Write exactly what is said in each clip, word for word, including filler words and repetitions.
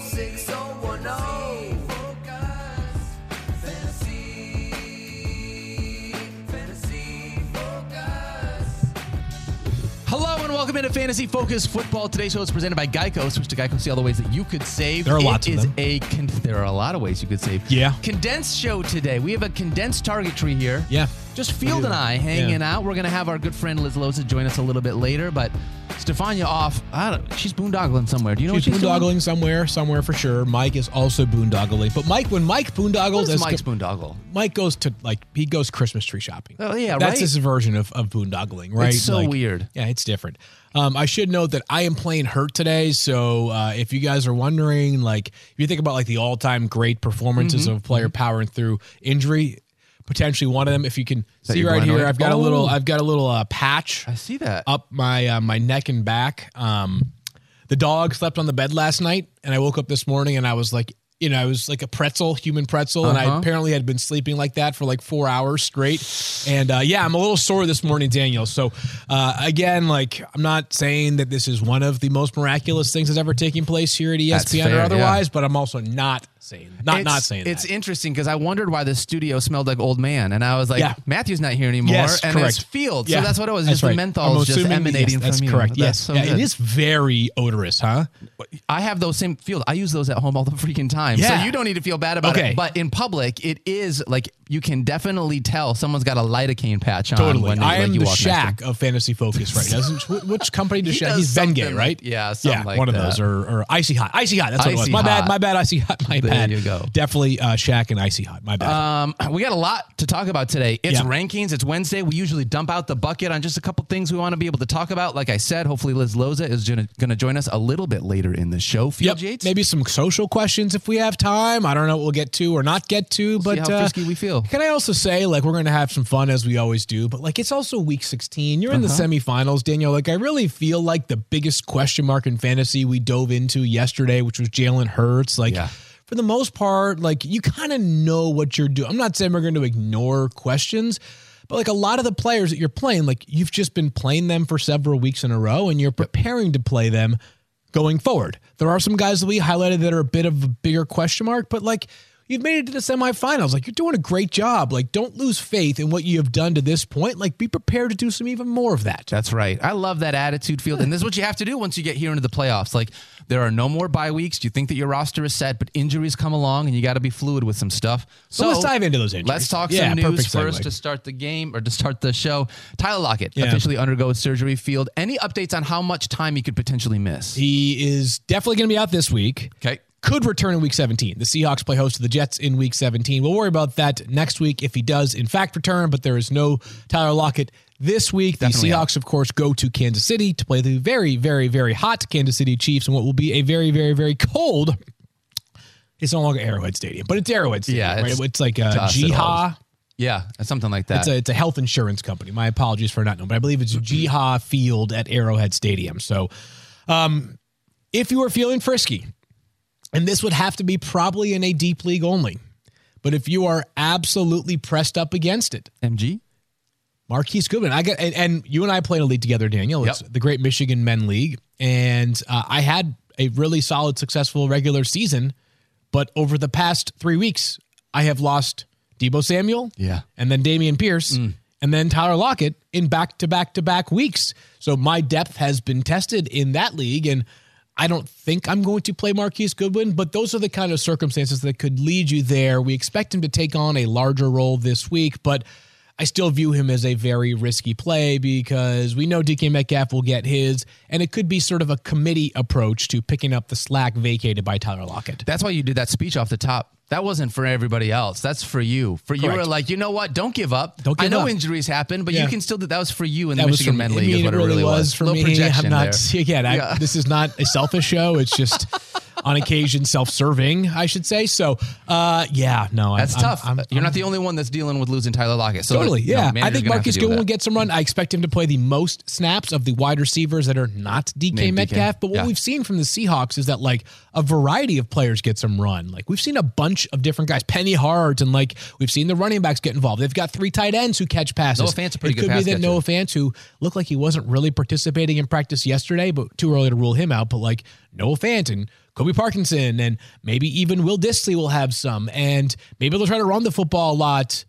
six oh one oh. Focus. Fantasy. Fantasy Focus. Hello and welcome into Fantasy Focus Football. Today's show is presented by Geico. Switch to Geico, see all the ways that you could save. There are lots of them. A con- there are a lot of ways you could save. Yeah. Condensed show today. We have a condensed target tree here. Yeah. Just Field and I hanging yeah. out. We're going to have our good friend Liz Loza join us a little bit later, but Stefania off. I don't, she's boondoggling somewhere. Do you know she's what she's boondoggling doing? somewhere, somewhere for sure. Mike is also boondoggling. But Mike, when Mike boondoggles... What is Mike's co- boondoggle? Mike goes to, like, he goes Christmas tree shopping. Oh, yeah, That's right? his version of, of boondoggling, right? It's so like, weird. Yeah, it's different. Um, I should note that I am playing hurt today, so uh, if you guys are wondering, like, if you think about, like, the all-time great performances mm-hmm. of a player mm-hmm. powering through injury... Potentially one of them. If you can see right here, I've got oh. a little, I've got a little uh, patch. I see that up my uh, my neck and back. Um, the dog slept on the bed last night, and I woke up this morning, and I was like, you know, I was like a pretzel, human pretzel, uh-huh. and I apparently had been sleeping like that for like four hours straight. And uh, yeah, I'm a little sore this morning, Daniel. So uh, again, like I'm not saying that this is one of the most miraculous things that's ever taking place here at E S P N fair, or otherwise, yeah. but I'm also not saying not it's, not saying. It's that. interesting because I wondered why the studio smelled like old man, and I was like, yeah. Matthew's not here anymore, yes, and correct. it's Field, yeah. so that's what it was. That's just right. the menthol is just emanating yes, that's from correct. you. That's correct. Yes, so yeah, it is very odorous, huh? I have those same Field. I use those at home all the freaking time. Yeah. So you don't need to feel bad about okay. it. But in public, it is like you can definitely tell someone's got a lidocaine patch on. Totally. When they, I like, am you the Shaq of Fantasy Focus right now. Which company does he Shaq? He's Bengay, right? Yeah, something yeah, like one that. One of those. Or, or Icy Hot. Icy Hot. That's what Icy it was. My hot. bad. My bad. Icy Hot. My there bad. There you go. Definitely uh, Shaq and Icy Hot. My bad. Um, we got a lot to talk about today. It's yeah. rankings. It's Wednesday. We usually dump out the bucket on just a couple things we want to be able to talk about. Like I said, hopefully Liz Loza is going to join us a little bit later in the show. Field yep. Yates. Maybe some social questions if we have time. I don't know what we'll get to or not get to, we'll but see how uh, frisky we feel. Can I also say, like, we're going to have some fun as we always do, but like, it's also week sixteen. You're uh-huh. in the semifinals, Daniel. Like, I really feel like the biggest question mark in fantasy we dove into yesterday, which was Jalen Hurts. Like, yeah. for the most part, like, you kind of know what you're doing. I'm not saying we're going to ignore questions, but like a lot of the players that you're playing, like, you've just been playing them for several weeks in a row and you're preparing to play them going forward. There are some guys that we highlighted that are a bit of a bigger question mark, but like you've made it to the semifinals. Like you're doing a great job. Like don't lose faith in what you have done to this point. Like be prepared to do some even more of that. That's right. I love that attitude, Field. And this is what you have to do once you get here into the playoffs. Like there are no more bye weeks. You think that your roster is set, but injuries come along and you got to be fluid with some stuff. So, so let's dive into those injuries. Let's talk yeah, some news first segue. to start the game or to start the show. Tyler Lockett yeah. officially undergoes surgery, Field. Any updates on how much time he could potentially miss? He is definitely going to be out this week. Okay. Could return in week seventeen. The Seahawks play host to the Jets in week seventeen. We'll worry about that next week if he does, in fact, return, but there is no Tyler Lockett this week. The Definitely Seahawks, out. of course, go to Kansas City to play the very, very, very hot Kansas City Chiefs in what will be a very, very, very cold... It's no longer Arrowhead Stadium, but it's Arrowhead Stadium. Yeah, it's, right? it's like a G H A. Yeah, something like that. It's a, it's a health insurance company. My apologies for not knowing, but I believe it's G H A Field at Arrowhead Stadium. So um, if you were feeling frisky... And this would have to be probably in a deep league only. But if you are absolutely pressed up against it. M G? Marquise Goodwin. I got, and, and you and I played a league together, Daniel. It's yep. the Great Michigan Men League. And uh, I had a really solid, successful regular season. But over the past three weeks, I have lost Debo Samuel. Yeah. And then Dameon Pierce. Mm. And then Tyler Lockett in back-to-back-to-back weeks. So my depth has been tested in that league. And I don't think I'm going to play Marquise Goodwin, but those are the kind of circumstances that could lead you there. We expect him to take on a larger role this week, but I still view him as a very risky play because we know D K Metcalf will get his, and it could be sort of a committee approach to picking up the slack vacated by Tyler Lockett. That's why you did that speech off the top. That wasn't for everybody else. That's for you. For Correct. You were like, you know what? Don't give up. Don't give I know up. injuries happen, but yeah. you can still do that. Was for you in the that Michigan Men League. Is what it really, really was. was for Low me. Projection I'm not, there. Again, I, yeah. this is not a selfish show. It's just on occasion self-serving, I should say. So, uh, yeah, no, that's I'm, tough. I'm, I'm, You're I'm, not the only one that's dealing with losing Tyler Lockett. So totally, yeah. You know, I think Marquise Goodwin will get some run. I expect him to play the most snaps of the wide receivers that are not D K Metcalf. But what yeah. we've seen from the Seahawks is that like a variety of players get some run. Like we've seen a bunch of different guys, Penny Hart, and like we've seen the running backs get involved. They've got three tight ends who catch passes. Noah Fant's a pretty good pass catcher. It could be that Noah Fant, who looked like he wasn't really participating in practice yesterday, but too early to rule him out. But like Noah Fant and Kobe Parkinson, and maybe even Will Dissly will have some. And maybe they'll try to run the football a lot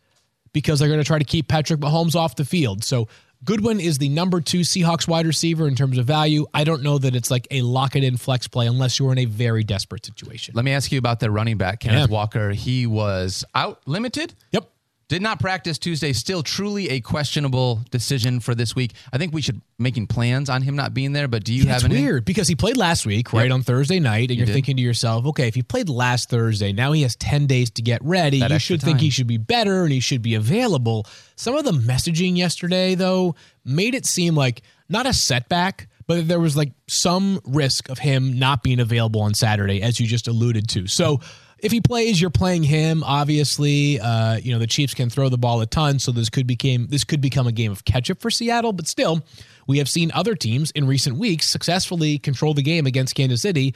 because they're going to try to keep Patrick Mahomes off the field. So Goodwin is the number two Seahawks wide receiver in terms of value. I don't know that it's like a lock-it-in flex play unless you're in a very desperate situation. Let me ask you about the running back, Kenneth yeah. Walker. He was out limited. Yep. Did not practice Tuesday. Still truly a questionable decision for this week. I think we should making plans on him not being there, but do you yeah, have an... It's weird in- because he played last week, yep. right, on Thursday night, and he you're did. thinking to yourself, okay, if he played last Thursday, now he has ten days to get ready. That you should time. think he should be better and he should be available. Some of the messaging yesterday, though, made it seem like not a setback, but there was like some risk of him not being available on Saturday, as you just alluded to. So... if he plays, you're playing him. Obviously, uh, you know, the Chiefs can throw the ball a ton, so this could became this could become a game of catch-up for Seattle. But still, we have seen other teams in recent weeks successfully control the game against Kansas City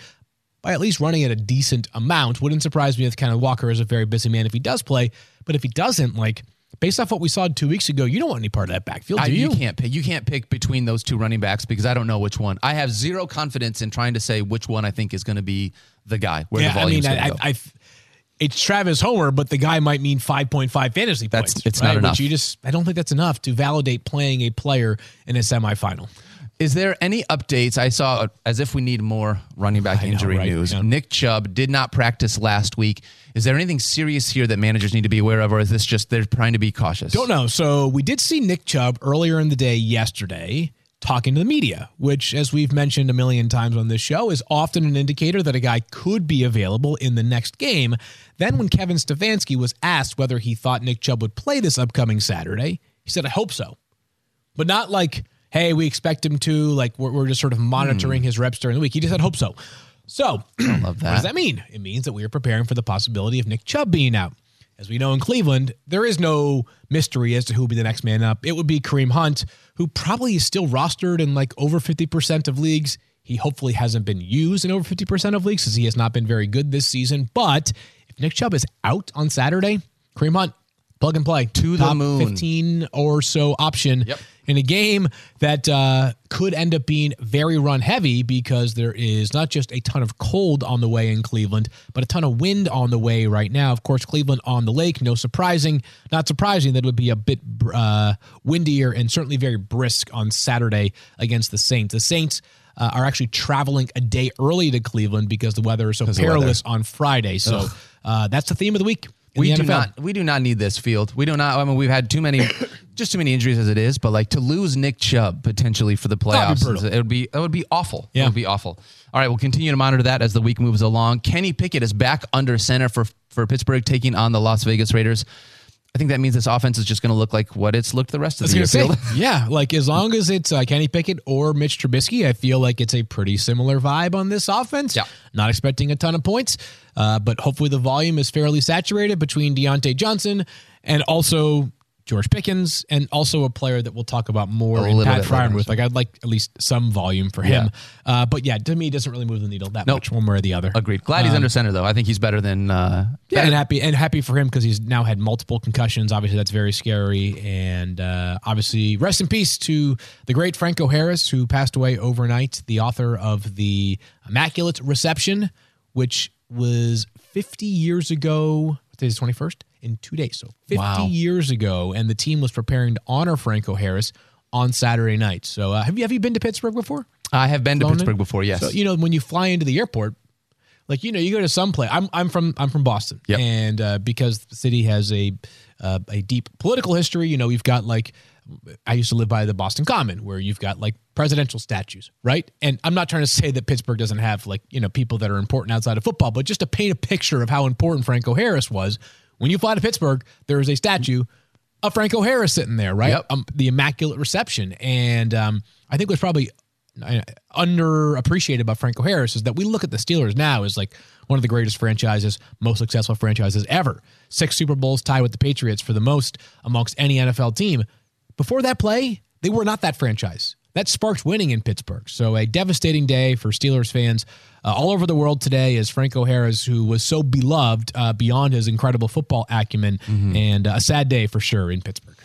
by at least running at a decent amount. Wouldn't surprise me if Kenneth Walker is a very busy man if he does play. But if he doesn't, like, based off what we saw two weeks ago, you don't want any part of that backfield, do you? I, you can't pick, you can't pick between those two running backs because I don't know which one. I have zero confidence in trying to say which one I think is going to be the guy where yeah, the volume's going to go. I, I, it's Travis Homer, but the guy might mean five point five fantasy that's, points. It's right? not enough. Which you just, I don't think that's enough to validate playing a player in a semifinal. Is there any updates? I saw, as if we need more running back I injury know, right? news. Yeah. Nick Chubb did not practice last week. Is there anything serious here that managers need to be aware of, or is this just they're trying to be cautious? Don't know. So we did see Nick Chubb earlier in the day yesterday talking to the media, which, as we've mentioned a million times on this show, is often an indicator that a guy could be available in the next game. Then when Kevin Stefanski was asked whether he thought Nick Chubb would play this upcoming Saturday, he said, I hope so. But not like, hey, we expect him to, like, we're, we're just sort of monitoring mm. his reps during the week. He just said, hope so. So I love that. What does that mean? It means that we are preparing for the possibility of Nick Chubb being out. As we know in Cleveland, there is no mystery as to who will be the next man up. It would be Kareem Hunt, who probably is still rostered in like over fifty percent of leagues. He hopefully hasn't been used in over fifty percent of leagues because he has not been very good this season. But if Nick Chubb is out on Saturday, Kareem Hunt, plug and play. To the moon. Top fifteen or so option yep. in a game that uh, could end up being very run heavy because there is not just a ton of cold on the way in Cleveland, but a ton of wind on the way right now. Of course, Cleveland on the lake, no surprising. Not surprising that it would be a bit uh, windier and certainly very brisk on Saturday against the Saints. The Saints uh, are actually traveling a day early to Cleveland because the weather is so perilous on Friday. So uh, that's the theme of the week. We do not we do not need this field. We do not I mean we've had too many just too many injuries as it is, but like to lose Nick Chubb potentially for the playoffs, it would be it would be awful. Yeah. It would be awful. All right, we'll continue to monitor that as the week moves along. Kenny Pickett is back under center for for Pittsburgh taking on the Las Vegas Raiders. I think that means this offense is just going to look like what it's looked the rest of the year. Say, yeah, like as long as it's uh, Kenny Pickett or Mitch Trubisky, I feel like it's a pretty similar vibe on this offense. Yeah. Not expecting a ton of points, uh, but hopefully the volume is fairly saturated between Deontay Johnson and also George Pickens, and also a player that we'll talk about more in Pat Frymuth. Like I'd like at least some volume for him. Yeah. Uh, but yeah, to me, it doesn't really move the needle that nope. much one way or the other. Agreed. Glad um, he's under center though. I think he's better than uh, yeah, better. and happy and happy for him because he's now had multiple concussions. Obviously, that's very scary. And uh, obviously, rest in peace to the great Franco Harris, who passed away overnight. The author of the Immaculate Reception, which was fifty years ago. Today's twenty-first. In two days. So fifty wow. years ago, and the team was preparing to honor Franco Harris on Saturday night. So uh, have you have you been to Pittsburgh before? I have been Flown to Pittsburgh in? before, yes. So, you know, when you fly into the airport, like, you know, you go to some place. I'm I'm from I'm from Boston. Yep. And uh, because the city has a uh, a deep political history, you know, we've got like I used to live by the Boston Common where you've got like presidential statues, right? And I'm not trying to say that Pittsburgh doesn't have like, you know, people that are important outside of football, but just to paint a picture of how important Franco Harris was. When you fly to Pittsburgh, there is a statue of Franco Harris sitting there, right? Yep. Um, the Immaculate Reception. And um, I think what's probably underappreciated by Franco Harris is that we look at the Steelers now as like one of the greatest franchises, most successful franchises ever. Six Super Bowls, tied with the Patriots for the most amongst any N F L team. Before that play, they were not that franchise. That sparked winning in Pittsburgh. So a devastating day for Steelers fans uh, all over the world today is Franco Harris, who was so beloved uh, beyond his incredible football acumen, mm-hmm. and uh, a sad day for sure in Pittsburgh.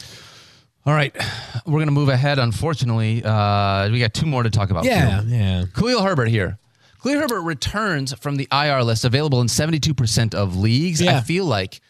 All right, we're going to move ahead, unfortunately. Uh, we got two more to talk about. Yeah, Phil. yeah. Khalil Herbert here. Khalil Herbert returns from the I R list, available in seventy-two percent of leagues. Yeah. I feel like,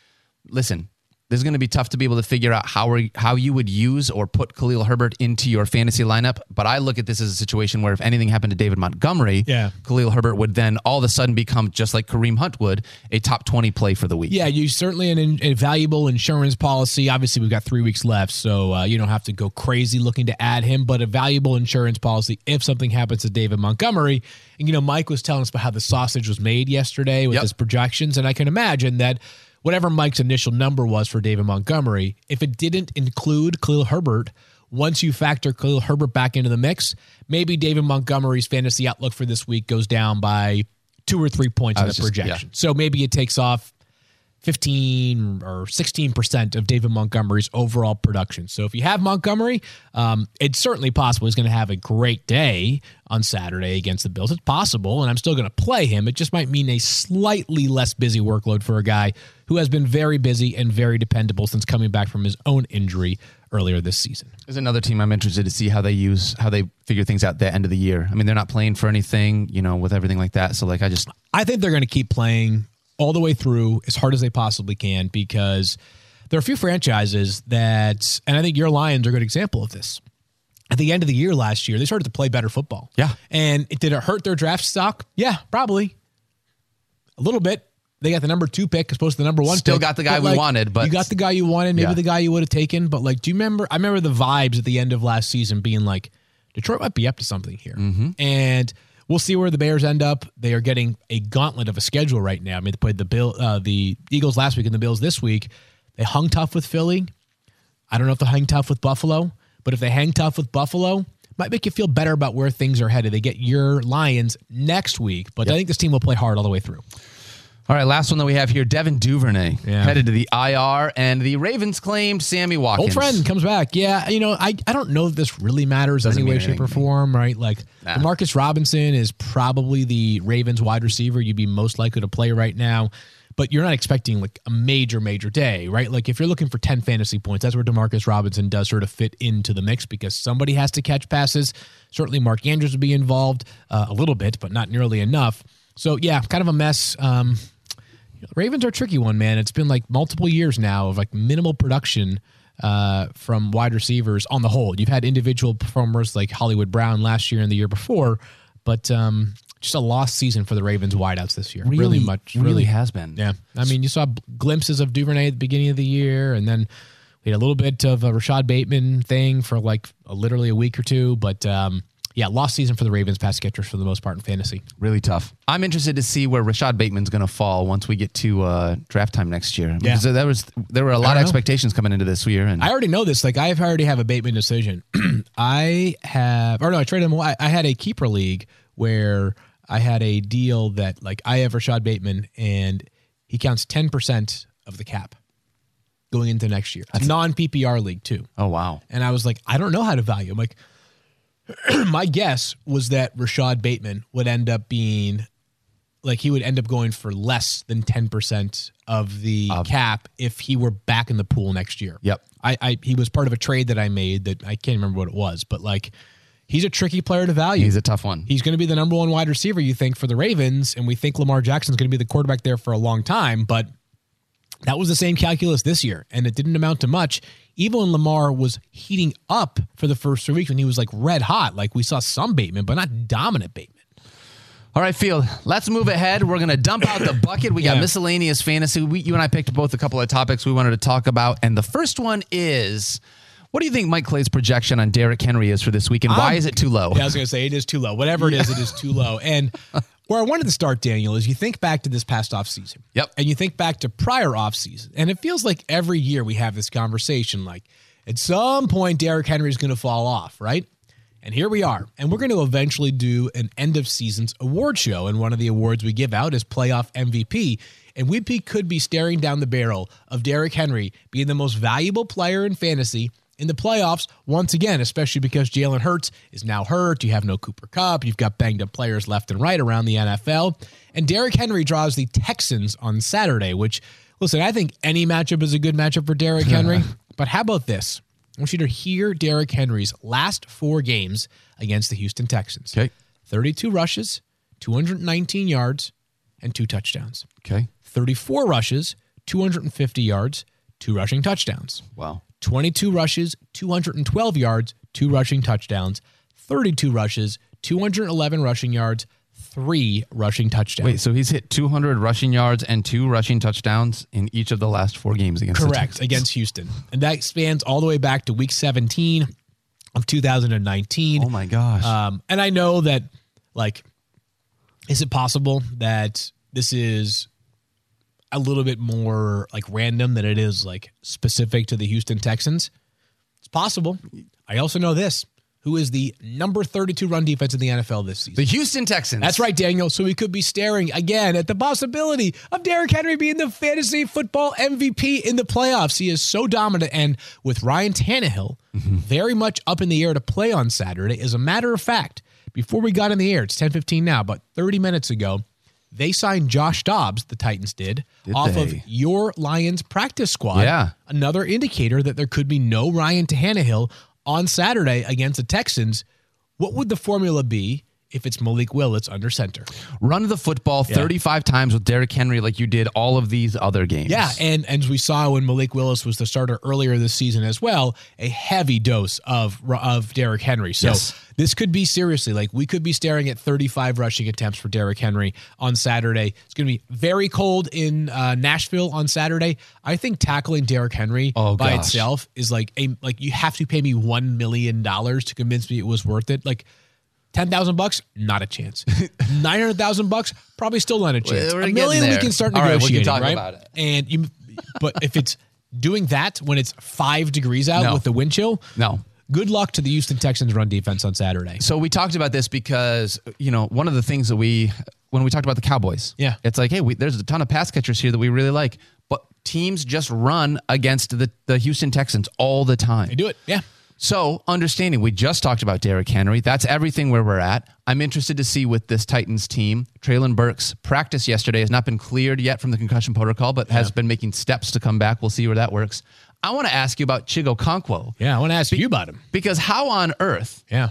listen, this is going to be tough to be able to figure out how are, how you would use or put Khalil Herbert into your fantasy lineup. But I look at this as a situation where if anything happened to David Montgomery, yeah. Khalil Herbert would then all of a sudden become, just like Kareem Hunt would, a top twenty play for the week. Yeah, you certainly an in, a valuable insurance policy. Obviously, we've got three weeks left, so uh, you don't have to go crazy looking to add him, but a valuable insurance policy if something happens to David Montgomery. And, you know, Mike was telling us about how the sausage was made yesterday with yep. his projections, and I can imagine that whatever Mike's initial number was for David Montgomery, if it didn't include Khalil Herbert, once you factor Khalil Herbert back into the mix, maybe David Montgomery's fantasy outlook for this week goes down by two or three points in the just, projection. Yeah. So maybe it takes off fifteen or sixteen percent of David Montgomery's overall production. So if you have Montgomery, um, it's certainly possible he's going to have a great day on Saturday against the Bills. It's possible, and I'm still going to play him. It just might mean a slightly less busy workload for a guy who has been very busy and very dependable since coming back from his own injury earlier this season. There's another team I'm interested to see how they use, how they figure things out at the end of the year. I mean, they're not playing for anything, you know, with everything like that. So like, I just, I think they're going to keep playing all the way through as hard as they possibly can, because there are a few franchises that, and I think your Lions are a good example of this. At the end of the year last year, they started to play better football. Yeah. And it, did it hurt their draft stock? Yeah, probably. A little bit. They got the number two pick as opposed to the number one Still pick. Still got the guy but we like, wanted. But you got the guy you wanted, maybe yeah. the guy you would have taken. But like, do you remember, I remember the vibes at the end of last season being like, Detroit might be up to something here. Mm-hmm. And we'll see where the Bears end up. They are getting a gauntlet of a schedule right now. I mean, they played the Bill, uh, the Eagles last week and the Bills this week. They hung tough with Philly. I don't know if they'll hang tough with Buffalo, but if they hang tough with Buffalo, it might make you feel better about where things are headed. They get your Lions next week, but yep. I think this team will play hard all the way through. All right, last one that we have here, Devin Duvernay, yeah. headed to the I R, and the Ravens claimed Sammy Watkins. Old friend comes back. Yeah, you know, I, I don't know if this really matters Doesn't any way, shape, or form, right? Like, nah. Marcus Robinson is probably the Ravens wide receiver you'd be most likely to play right now, but you're not expecting, like, a major, major day, right? Like, if you're looking for ten fantasy points, that's where DeMarcus Robinson does sort of fit into the mix because somebody has to catch passes. Certainly Mark Andrews would be involved uh, a little bit, but not nearly enough. So, yeah, kind of a mess. Um, Ravens are a tricky one, man. It's been like multiple years now of like minimal production uh, from wide receivers on the whole. You've had individual performers like Hollywood Brown last year and the year before, but um, just a lost season for the Ravens wideouts this year. Really, really much. Really, really has been. Yeah. I mean, you saw glimpses of Duvernay at the beginning of the year, and then we had a little bit of a Rashad Bateman thing for like a, literally a week or two, but um, yeah, lost season for the Ravens pass catchers for the most part in fantasy. Really tough. I'm interested to see where Rashad Bateman's going to fall once we get to uh, draft time next year. Yeah. Because there was there were a lot of expectations coming into this year, and I already know this. Like I already have a Bateman decision. I have, or no, I traded him. I, I had a keeper league where I had a deal that like I have Rashad Bateman, and he counts ten percent of the cap going into next year. It's a non-P P R league too. Oh wow! And I was like, I don't know how to value. I'm like. My guess was that Rashad Bateman would end up being like he would end up going for less than ten percent of the um, cap if he were back in the pool next year. Yep. I, I he was part of a trade that I made that I can't remember what it was, but like he's a tricky player to value. He's a tough one. He's going to be the number one wide receiver, you think, for the Ravens, and we think Lamar Jackson's going to be the quarterback there for a long time, but that was the same calculus this year, and it didn't amount to much. Even when Lamar was heating up for the first three weeks when he was like red hot, like we saw some Bateman, but not dominant Bateman. All right, Field, let's move ahead. We're going to dump out the bucket. We got yeah. miscellaneous fantasy. We, you and I picked both a couple of topics we wanted to talk about, and the first one is, what do you think Mike Clay's projection on Derrick Henry is for this week, and I'm, why is it too low? Yeah, I was going to say, it is too low. Whatever it yeah. is, it is too low. And where I wanted to start, Daniel, is you think back to this past offseason. Yep. And you think back to prior offseason. And it feels like every year we have this conversation, like at some point Derrick Henry is going to fall off, right? And here we are. And we're going to eventually do an end of seasons award show. And one of the awards we give out is playoff M V P. And we could be staring down the barrel of Derrick Henry being the most valuable player in fantasy in the playoffs, once again, especially because Jalen Hurts is now hurt. You have no Cooper Kupp. You've got banged-up players left and right around the N F L. And Derrick Henry draws the Texans on Saturday, which, listen, I think any matchup is a good matchup for Derrick Henry. But how about this? I want you to hear Derrick Henry's last four games against the Houston Texans. Okay. thirty-two rushes, two hundred nineteen yards, and two touchdowns. Okay. thirty-four rushes, two hundred fifty yards, two rushing touchdowns. Wow. twenty-two rushes, two hundred twelve yards, two rushing touchdowns. thirty-two rushes, two hundred eleven rushing yards, three rushing touchdowns. Wait, so he's hit two hundred rushing yards and two rushing touchdowns in each of the last four games against Correct, the Texans. Against Houston. And that spans all the way back to week seventeen of two thousand nineteen. Oh, my gosh. Um, and I know that, like, is it possible that this is a little bit more, like, random than it is, like, specific to the Houston Texans? It's possible. I also know this. Who is the number thirty-two run defense in the N F L this season? The Houston Texans. That's right, Daniel. So we could be staring again at the possibility of Derrick Henry being the fantasy football M V P in the playoffs. He is so dominant. And with Ryan Tannehill mm-hmm. very much up in the air to play on Saturday, as a matter of fact, before we got in the air, it's ten fifteen now, but thirty minutes ago, they signed Josh Dobbs, the Titans did, did off they? of your Lions practice squad. Yeah. Another indicator that there could be no Ryan Tannehill on Saturday against the Texans. What would the formula be if it's Malik Willis under center? Run the football yeah. thirty-five times with Derrick Henry like you did all of these other games. Yeah, and, and as we saw when Malik Willis was the starter earlier this season as well, a heavy dose of of Derrick Henry. So yes. this could be seriously, like, we could be staring at thirty-five rushing attempts for Derrick Henry on Saturday. It's going to be very cold in uh, Nashville on Saturday. I think tackling Derrick Henry oh, by gosh. itself is like, a like you have to pay me one million dollars to convince me it was worth it. Like, ten thousand bucks, not a chance. nine hundred thousand bucks, probably still not a chance. A million, we can start negotiating, right? We can talk about it. And you, but if it's doing that when it's five degrees out no. with the wind chill, no. Good luck to the Houston Texans run defense on Saturday. So we talked about this because, you know, one of the things that we, when we talked about the Cowboys, yeah, it's like, hey, we, there's a ton of pass catchers here that we really like, but teams just run against the, the Houston Texans all the time. They do it, yeah. So, understanding, we just talked about Derrick Henry. That's everything where we're at. I'm interested to see with this Titans team. Traylon Burks practice yesterday has not been cleared yet from the concussion protocol, but yeah. has been making steps to come back. We'll see where that works. I want to ask you about Chigo Konkwo. Yeah, I want to ask Be- you about him. Because how on earth yeah.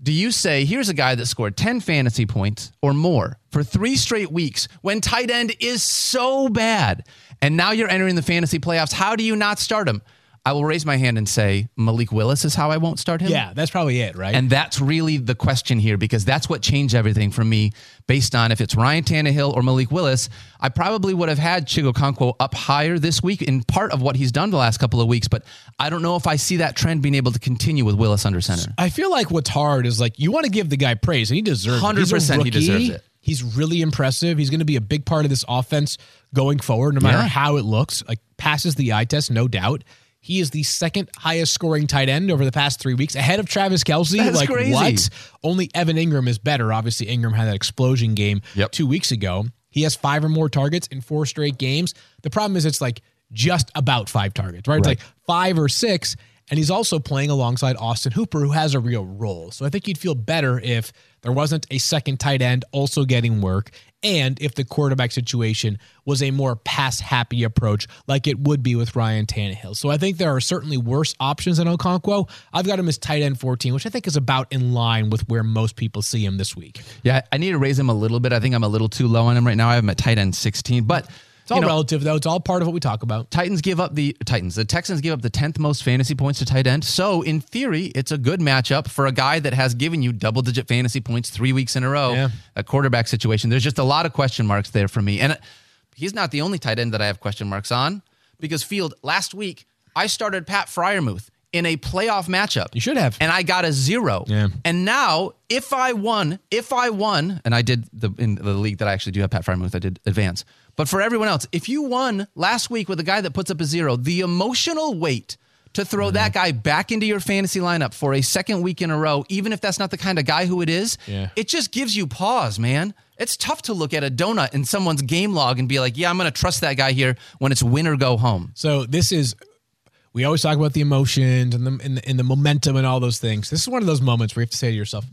do you say, here's a guy that scored ten fantasy points or more for three straight weeks when tight end is so bad, and now you're entering the fantasy playoffs. How do you not start him? I will raise my hand and say Malik Willis is how I won't start him. Yeah, that's probably it, right? And that's really the question here, because that's what changed everything for me based on if it's Ryan Tannehill or Malik Willis. I probably would have had Chigo Konkwo up higher this week in part of what he's done the last couple of weeks, but I don't know if I see that trend being able to continue with Willis under center. I feel like what's hard is, like, you want to give the guy praise, and he deserves it. one hundred percent he deserves it. He's really impressive. He's going to be a big part of this offense going forward, no matter yeah. how it looks. Like, passes the eye test, no doubt. He is the second highest scoring tight end over the past three weeks, ahead of Travis Kelce. That's like crazy. What? Only Evan Ingram is better. Obviously, Ingram had that explosion game yep. two weeks ago. He has five or more targets in four straight games. The problem is it's like just about five targets, right? right. It's like five or six, and he's also playing alongside Austin Hooper, who has a real role. So I think you'd feel better if there wasn't a second tight end also getting work, and if the quarterback situation was a more pass-happy approach like it would be with Ryan Tannehill. So I think there are certainly worse options than Okonkwo. I've got him as tight end fourteen, which I think is about in line with where most people see him this week. Yeah, I need to raise him a little bit. I think I'm a little too low on him right now. I have him at tight end sixteen, but... It's all you know, relative, though. It's all part of what we talk about. Titans give up the Titans. The Texans give up the tenth most fantasy points to tight end. So, in theory, it's a good matchup for a guy that has given you double-digit fantasy points three weeks in a row. Yeah. A quarterback situation. There's just a lot of question marks there for me. And he's not the only tight end that I have question marks on. Because, Field, last week, I started Pat Frymuth in a playoff matchup. You should have. And I got a zero. Yeah. And now, if I won, if I won, and I did the in the league that I actually do have Pat Frymuth, I did advance. But for everyone else, if you won last week with a guy that puts up a zero, the emotional weight to throw mm-hmm. that guy back into your fantasy lineup for a second week in a row, even if that's not the kind of guy who it is, yeah. it just gives you pause, man. It's tough to look at a donut in someone's game log and be like, yeah, I'm going to trust that guy here when it's win or go home. So this is, we always talk about the emotions and the, and the, and the momentum and all those things. This is one of those moments where you have to say to yourself,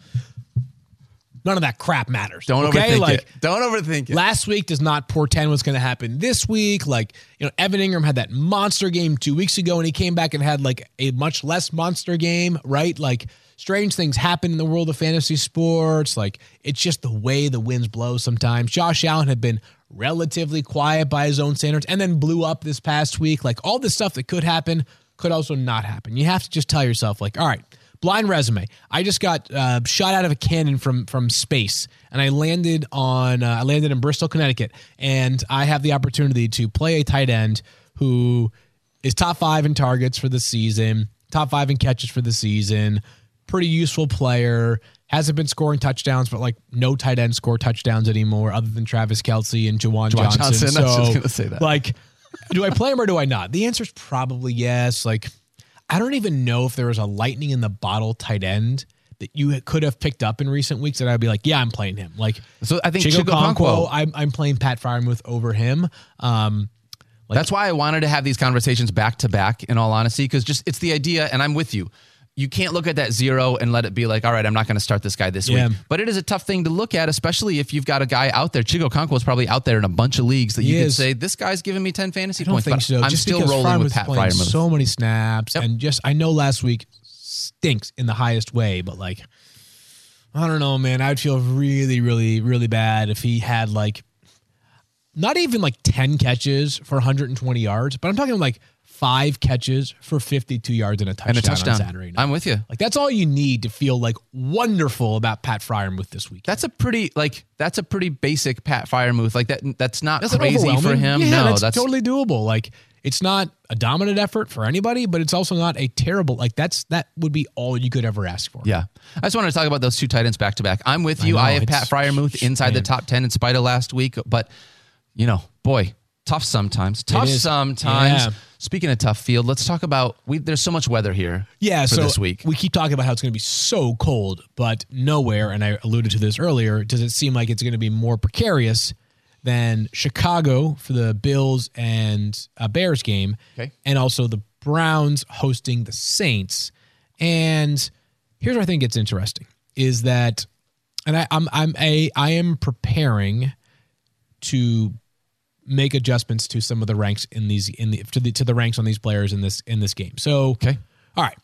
None of that crap matters. Don't okay? overthink like, it. Don't overthink it. Last week does not portend what's going to happen this week. Like, you know, Evan Ingram had that monster game two weeks ago, and he came back and had like a much less monster game, right? Like, strange things happen in the world of fantasy sports. Like, it's just the way the winds blow sometimes. Josh Allen had been relatively quiet by his own standards and then blew up this past week. Like, all this stuff that could happen could also not happen. You have to just tell yourself, like, all right, blind resume. I just got uh, shot out of a cannon from from space, and I landed on uh, I landed in Bristol, Connecticut, and I have the opportunity to play a tight end who is top five in targets for the season, top five in catches for the season, pretty useful player, hasn't been scoring touchdowns, but like no tight end score touchdowns anymore other than Travis Kelce and Jawan, Jawan Johnson. Johnson. So, I was just going to say that. Like, do I play him or do I not? The answer is probably yes. Like, I don't even know if there was a lightning in the bottle tight end that you could have picked up in recent weeks that I'd be like, yeah, I'm playing him. Like, so I think Chigo Konkwo, I'm, I'm playing Pat Frymuth over him. Um, like, that's why I wanted to have these conversations back to back, in all honesty, because just it's the idea, and I'm with you. You can't look at that zero and let it be like, all right, I'm not going to start this guy this yeah. week. But it is a tough thing to look at, especially if you've got a guy out there. Chigo Konkwo is probably out there in a bunch of leagues that he you is. could say, this guy's giving me ten fantasy I don't points, think but so. I'm just still rolling Frymuth with Pat Frymuth. So many snaps, yep. and just I know last week stinks in the highest way, but like, I don't know, man. I'd feel really, really, really bad if he had like not even like ten catches for one hundred twenty yards, but I'm talking like five catches for fifty-two yards and a touchdown, and a touchdown. on Saturday night. I'm with you. Like, that's all you need to feel like wonderful about Pat Frymuth this week. That's a pretty like that's a pretty basic Pat Frymuth. Like that that's not that's crazy not for him. Yeah, no, that's, that's totally doable. Like, it's not a dominant effort for anybody, but it's also not a terrible like that's that would be all you could ever ask for. Yeah. I just wanted to talk about those two tight ends back to back. I'm with you. I, know, I have Pat Frymuth inside man. the top ten in spite of last week, but you know, boy, tough sometimes. Tough sometimes. Yeah. Speaking of tough field, let's talk about, we, there's so much weather here yeah, for so this week. We keep talking about how it's going to be so cold, but nowhere, and I alluded to this earlier, does it seem like it's going to be more precarious than Chicago for the Bills and uh, Bears game, okay. and also the Browns hosting the Saints. And here's where I think it's interesting, is that, and I, I'm, I'm a, I am preparing to make adjustments to some of the ranks in these in the to the to the ranks on these players in this in this game. So, okay. All right.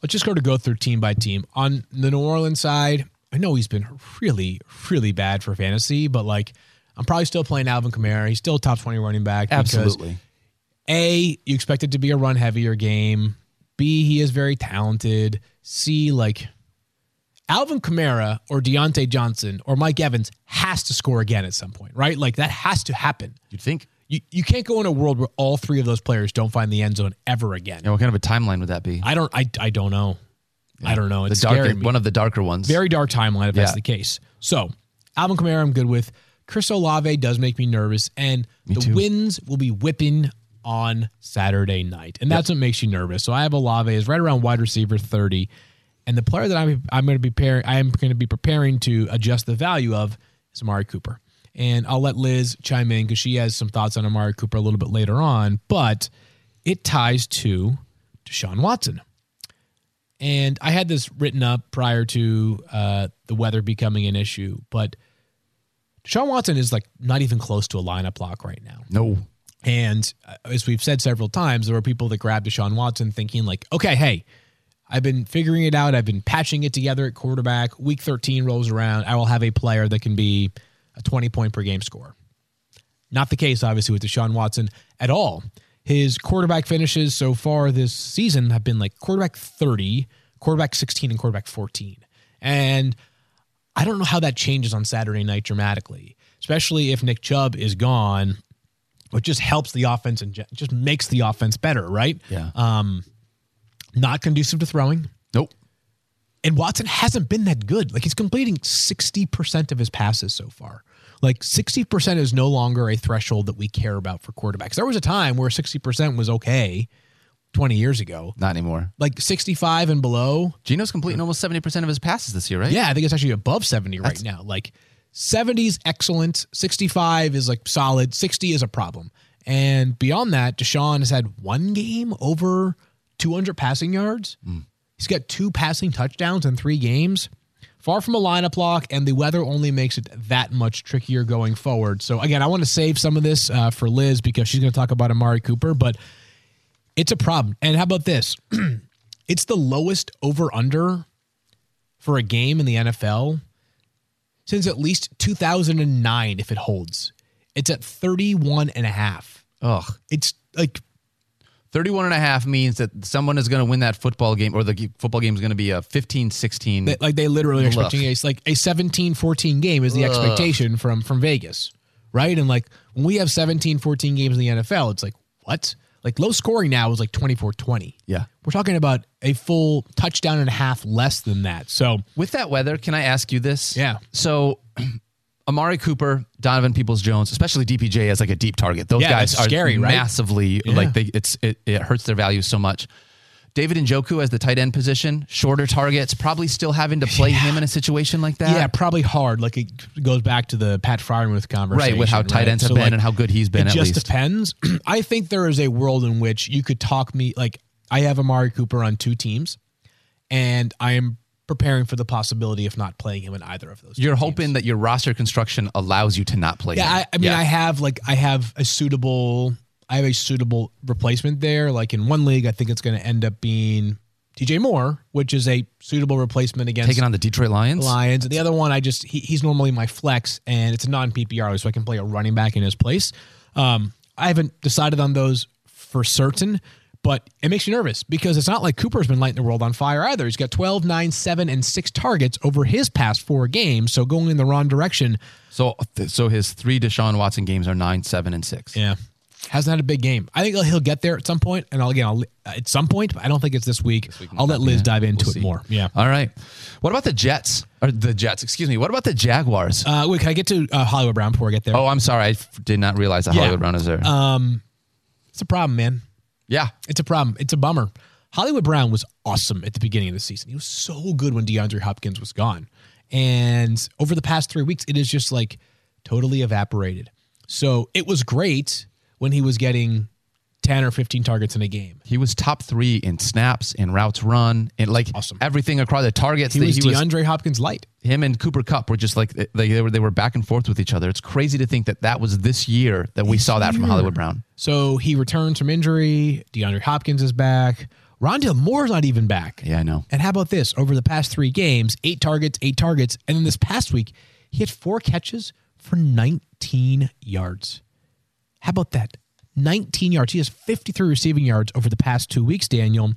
Let's just go to go through team by team. On the New Orleans side, I know he's been really really bad for fantasy, but like I'm probably still playing Alvin Kamara. He's still a top twenty running back. Absolutely. A, you expect it to be a run heavier game. B, he is very talented. C, like Alvin Kamara or Deontay Johnson or Mike Evans has to score again at some point, right? Like, that has to happen. You'd think. You you can't go in a world where all three of those players don't find the end zone ever again. And what kind of a timeline would that be? I don't I, I don't know. Yeah. I don't know. It's the darker, one of the darker ones. Very dark timeline if yeah. that's the case. So, Alvin Kamara I'm good with. Chris Olave does make me nervous, and me the too. winds will be whipping on Saturday night. And that's yep. what makes you nervous. So, I have Olave is right around wide receiver thirty. And the player that I'm I'm going to be pairing, I am going to be preparing to adjust the value of is Amari Cooper, and I'll let Liz chime in because she has some thoughts on Amari Cooper a little bit later on. But it ties to Deshaun Watson, and I had this written up prior to uh, the weather becoming an issue. But Deshaun Watson is like not even close to a lineup lock right now. No, and as we've said several times, there were people that grabbed Deshaun Watson thinking like, okay, hey. I've been figuring it out. I've been patching it together at quarterback. Week thirteen rolls around. I will have a player that can be a twenty-point per game scorer. Not the case, obviously, with Deshaun Watson at all. His quarterback finishes so far this season have been like quarterback thirty, quarterback sixteen, and quarterback fourteen. And I don't know how that changes on Saturday night dramatically, especially if Nick Chubb is gone, which just helps the offense and just makes the offense better, right? Yeah. Um, Not conducive to throwing. Nope. And Watson hasn't been that good. Like, he's completing sixty percent of his passes so far. Like, sixty percent is no longer a threshold that we care about for quarterbacks. There was a time where sixty percent was okay twenty years ago. Not anymore. Like, sixty-five and below. Geno's completing almost seventy percent of his passes this year, right? Yeah, I think it's actually above seventy That's- right now. Like, seventy is excellent. sixty-five is, like, solid. sixty is a problem. And beyond that, Deshaun has had one game over two hundred passing yards. Mm. He's got two passing touchdowns in three games. far from a lineup lock, and the weather only makes it that much trickier going forward. So, again, I want to save some of this uh, for Liz because she's going to talk about Amari Cooper, but it's a problem. And how about this? It's the lowest over-under for a game in the N F L since at least two thousand nine, if it holds. It's at thirty-one and a half. Ugh. It's like... thirty-one and a half means that someone is going to win that football game, or the football game is going to be a fifteen sixteen. They, like they literally are expecting a, like a seventeen fourteen game is the Ugh. expectation from, from Vegas, right? And like when we have seventeen fourteen games in the N F L, it's like, what? Like low scoring now is like twenty-four twenty. Yeah. We're talking about a full touchdown and a half less than that. So with that weather, can I ask you this? Yeah. So Amari Cooper, Donovan Peoples-Jones, especially D P J as like a deep target. Those yeah, guys are scary, right? Massively yeah. like they, it's it, it hurts their value so much. David Njoku as the tight end position, shorter targets, probably still having to play yeah. him in a situation like that. Yeah, probably hard. Like it goes back to the Pat Frymuth conversation. Right, with how tight right? ends have so been like, and how good he's been. It at just least. Depends. I think there is a world in which you could talk me like I have Amari Cooper on two teams, and I am. Preparing for the possibility of not playing him in either of those. You're hoping teams. That your roster construction allows you to not play yeah, him. I, I mean, yeah. I have like I have a suitable, I have a suitable replacement there. Like in one league, I think it's going to end up being T J Moore, which is a suitable replacement against taking on the Detroit Lions. Lions. And the other one, I just he, he's normally my flex, and it's a non-P P R, so I can play a running back in his place. Um, I haven't decided on those for certain. But it makes you nervous because it's not like Cooper's been lighting the world on fire either. He's got twelve, nine, seven, and six targets over his past four games, so going in the wrong direction. So so his three Deshaun Watson games are nine, seven, and six. Yeah. Hasn't had a big game. I think he'll get there at some point, and I'll, again, I'll, at some point, but I don't think it's this week. This week I'll let Liz yeah, dive into we'll it see. more. Yeah. All right. What about the Jets? Or the Jets, excuse me. What about the Jaguars? Uh, wait, can I get to uh, Hollywood Brown before I get there? Oh, I'm sorry. I f- did not realize that yeah. Hollywood Brown is there. Um, it's a problem, man. Yeah, it's a problem. It's a bummer. Hollywood Brown was awesome at the beginning of the season. He was so good when DeAndre Hopkins was gone. And over the past three weeks, it is just like totally evaporated. So it was great when he was getting ten or fifteen targets in a game. He was top three in snaps, in routes run, and like awesome. Everything across the targets. He that was he DeAndre was, Hopkins light. Him and Cooper Kupp were just like, they, they were they were back and forth with each other. It's crazy to think that that was this year that we this saw that year. From Hollywood Brown. So he returns from injury. DeAndre Hopkins is back. Rondale Moore's not even back. Yeah, I know. And how about this? Over the past three games, eight targets, eight targets. And then this past week, he had four catches for nineteen yards. How about that? nineteen yards. He has fifty-three receiving yards over the past two weeks, Daniel.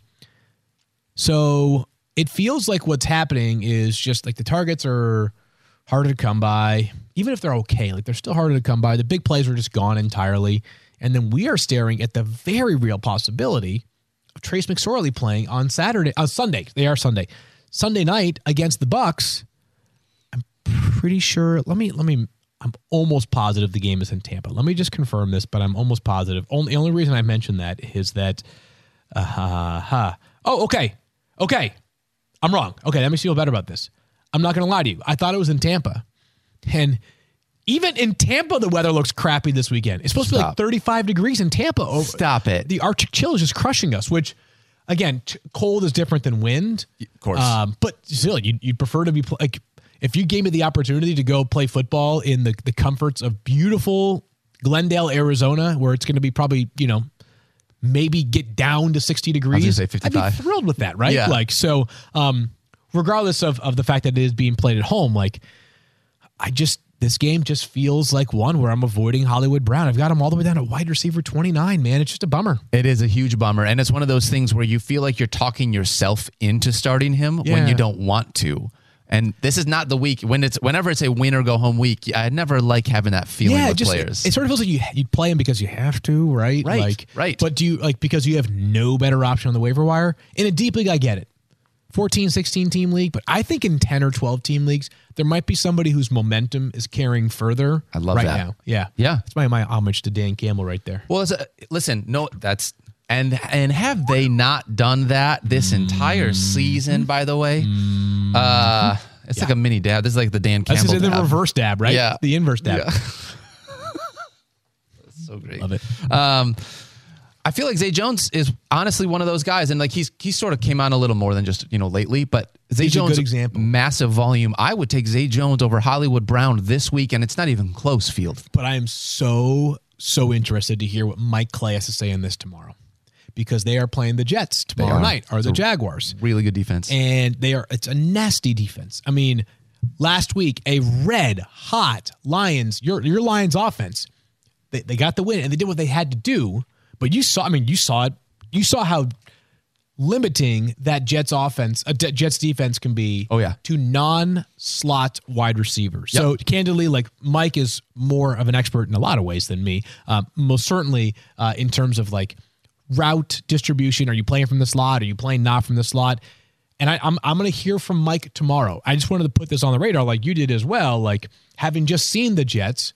So it feels like what's happening is just like the targets are harder to come by, even if they're okay. Like they're still harder to come by. The big plays were just gone entirely. And then we are staring at the very real possibility of Trace McSorley playing on Saturday, on Sunday. They are Sunday. Sunday night against the Bucks. I'm pretty sure. Let me, let me. I'm almost positive the game is in Tampa. Let me just confirm this, but I'm almost positive. Only, the only reason I mentioned that is that, uh, ha, ha. oh, okay, okay, I'm wrong. Okay, let me feel better about this. I'm not going to lie to you. I thought it was in Tampa. And even in Tampa, the weather looks crappy this weekend. It's supposed Stop. to be like thirty-five degrees in Tampa. Stop it. The Arctic chill is just crushing us, which... Again, t- cold is different than wind. Of course. Um, but still, you'd, you'd prefer to be... Pl- like. If you gave me the opportunity to go play football in the, the comforts of beautiful Glendale, Arizona, where it's going to be probably, you know, maybe get down to sixty degrees, I was gonna say fifty-five. I'd be thrilled with that, right? Yeah. Like, so um, regardless of, of the fact that it is being played at home, like, I just, this game just feels like one where I'm avoiding Hollywood Brown. I've got him all the way down to wide receiver twenty-nine, man. It's just a bummer. It is a huge bummer. And it's one of those things where you feel like you're talking yourself into starting him yeah. when you don't want to. And this is not the week when it's whenever it's a win or go home week. I never like having that feeling yeah, with just, players. It, it sort of feels like you you play them because you have to, right? Right. Like, right. But do you like because you have no better option on the waiver wire in a deep league? I get it, fourteen, sixteen team league. But I think in ten or twelve team leagues, there might be somebody whose momentum is carrying further. I love right that. Now. Yeah, yeah. It's my my homage to Dan Campbell right there. Well, it's a, listen, no, that's. And and have they not done that this entire season, by the way? Uh, it's yeah. like a mini dab. This is like the Dan Campbell This is the reverse dab, right? Yeah. The inverse dab. Yeah. That's so great. Love it. Um, I feel like Zay Jones is honestly one of those guys. And like he's he sort of came on a little more than just, you know, lately. But Zay Jones, a good example. Massive volume. I would take Zay Jones over Hollywood Brown this week, and it's not even close, Field. But I am so, so interested to hear what Mike Clay has to say on this tomorrow, because they are playing the Jets tomorrow night, or the Jaguars. Really good defense. And they are. It's a nasty defense. I mean, last week, a red-hot Lions, your your Lions offense, they, they got the win, and they did what they had to do. But you saw, I mean, you saw it. You saw how limiting that Jets offense, uh, Jets defense can be oh, yeah. to non-slot wide receivers. Yep. So candidly, like Mike is more of an expert in a lot of ways than me, um, most certainly uh, in terms of like route distribution. Are you playing from the slot? Are you playing not from the slot? And I, I'm I'm going to hear from Mike tomorrow. I just wanted to put this on the radar like you did as well. Like having just seen the Jets,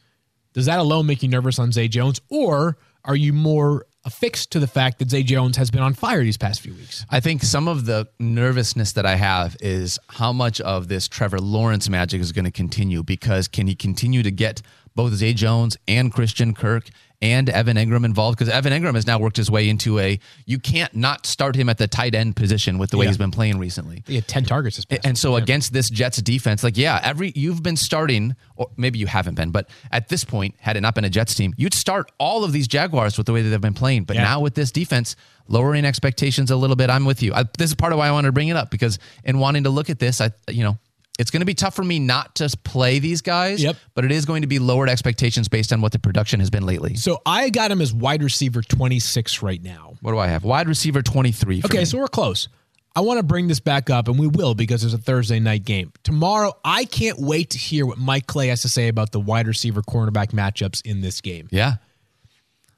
does that alone make you nervous on Zay Jones? Or are you more affixed to the fact that Zay Jones has been on fire these past few weeks? I think some of the nervousness that I have is how much of this Trevor Lawrence magic is going to continue, because can he continue to get both Zay Jones and Christian Kirk and Evan Engram involved? Because Evan Engram has now worked his way into a, you can't not start him at the tight end position with the way yeah. he's been playing recently. He had ten targets this past. And so yeah. against this Jets defense, like, yeah, every you've been starting, or maybe you haven't been, but at this point, had it not been a Jets team, you'd start all of these Jaguars with the way that they've been playing. But yeah. now with this defense, lowering expectations a little bit, I'm with you. I, this is part of why I wanted to bring it up, because in wanting to look at this, I, you know, it's going to be tough for me not to play these guys, yep. but it is going to be lowered expectations based on what the production has been lately. So I got him as wide receiver twenty-six right now. What do I have? Wide receiver twenty-three. Okay, me. So we're close. I want to bring this back up, and we will, because there's a Thursday night game. Tomorrow, I can't wait to hear what Mike Clay has to say about the wide receiver cornerback matchups in this game. Yeah.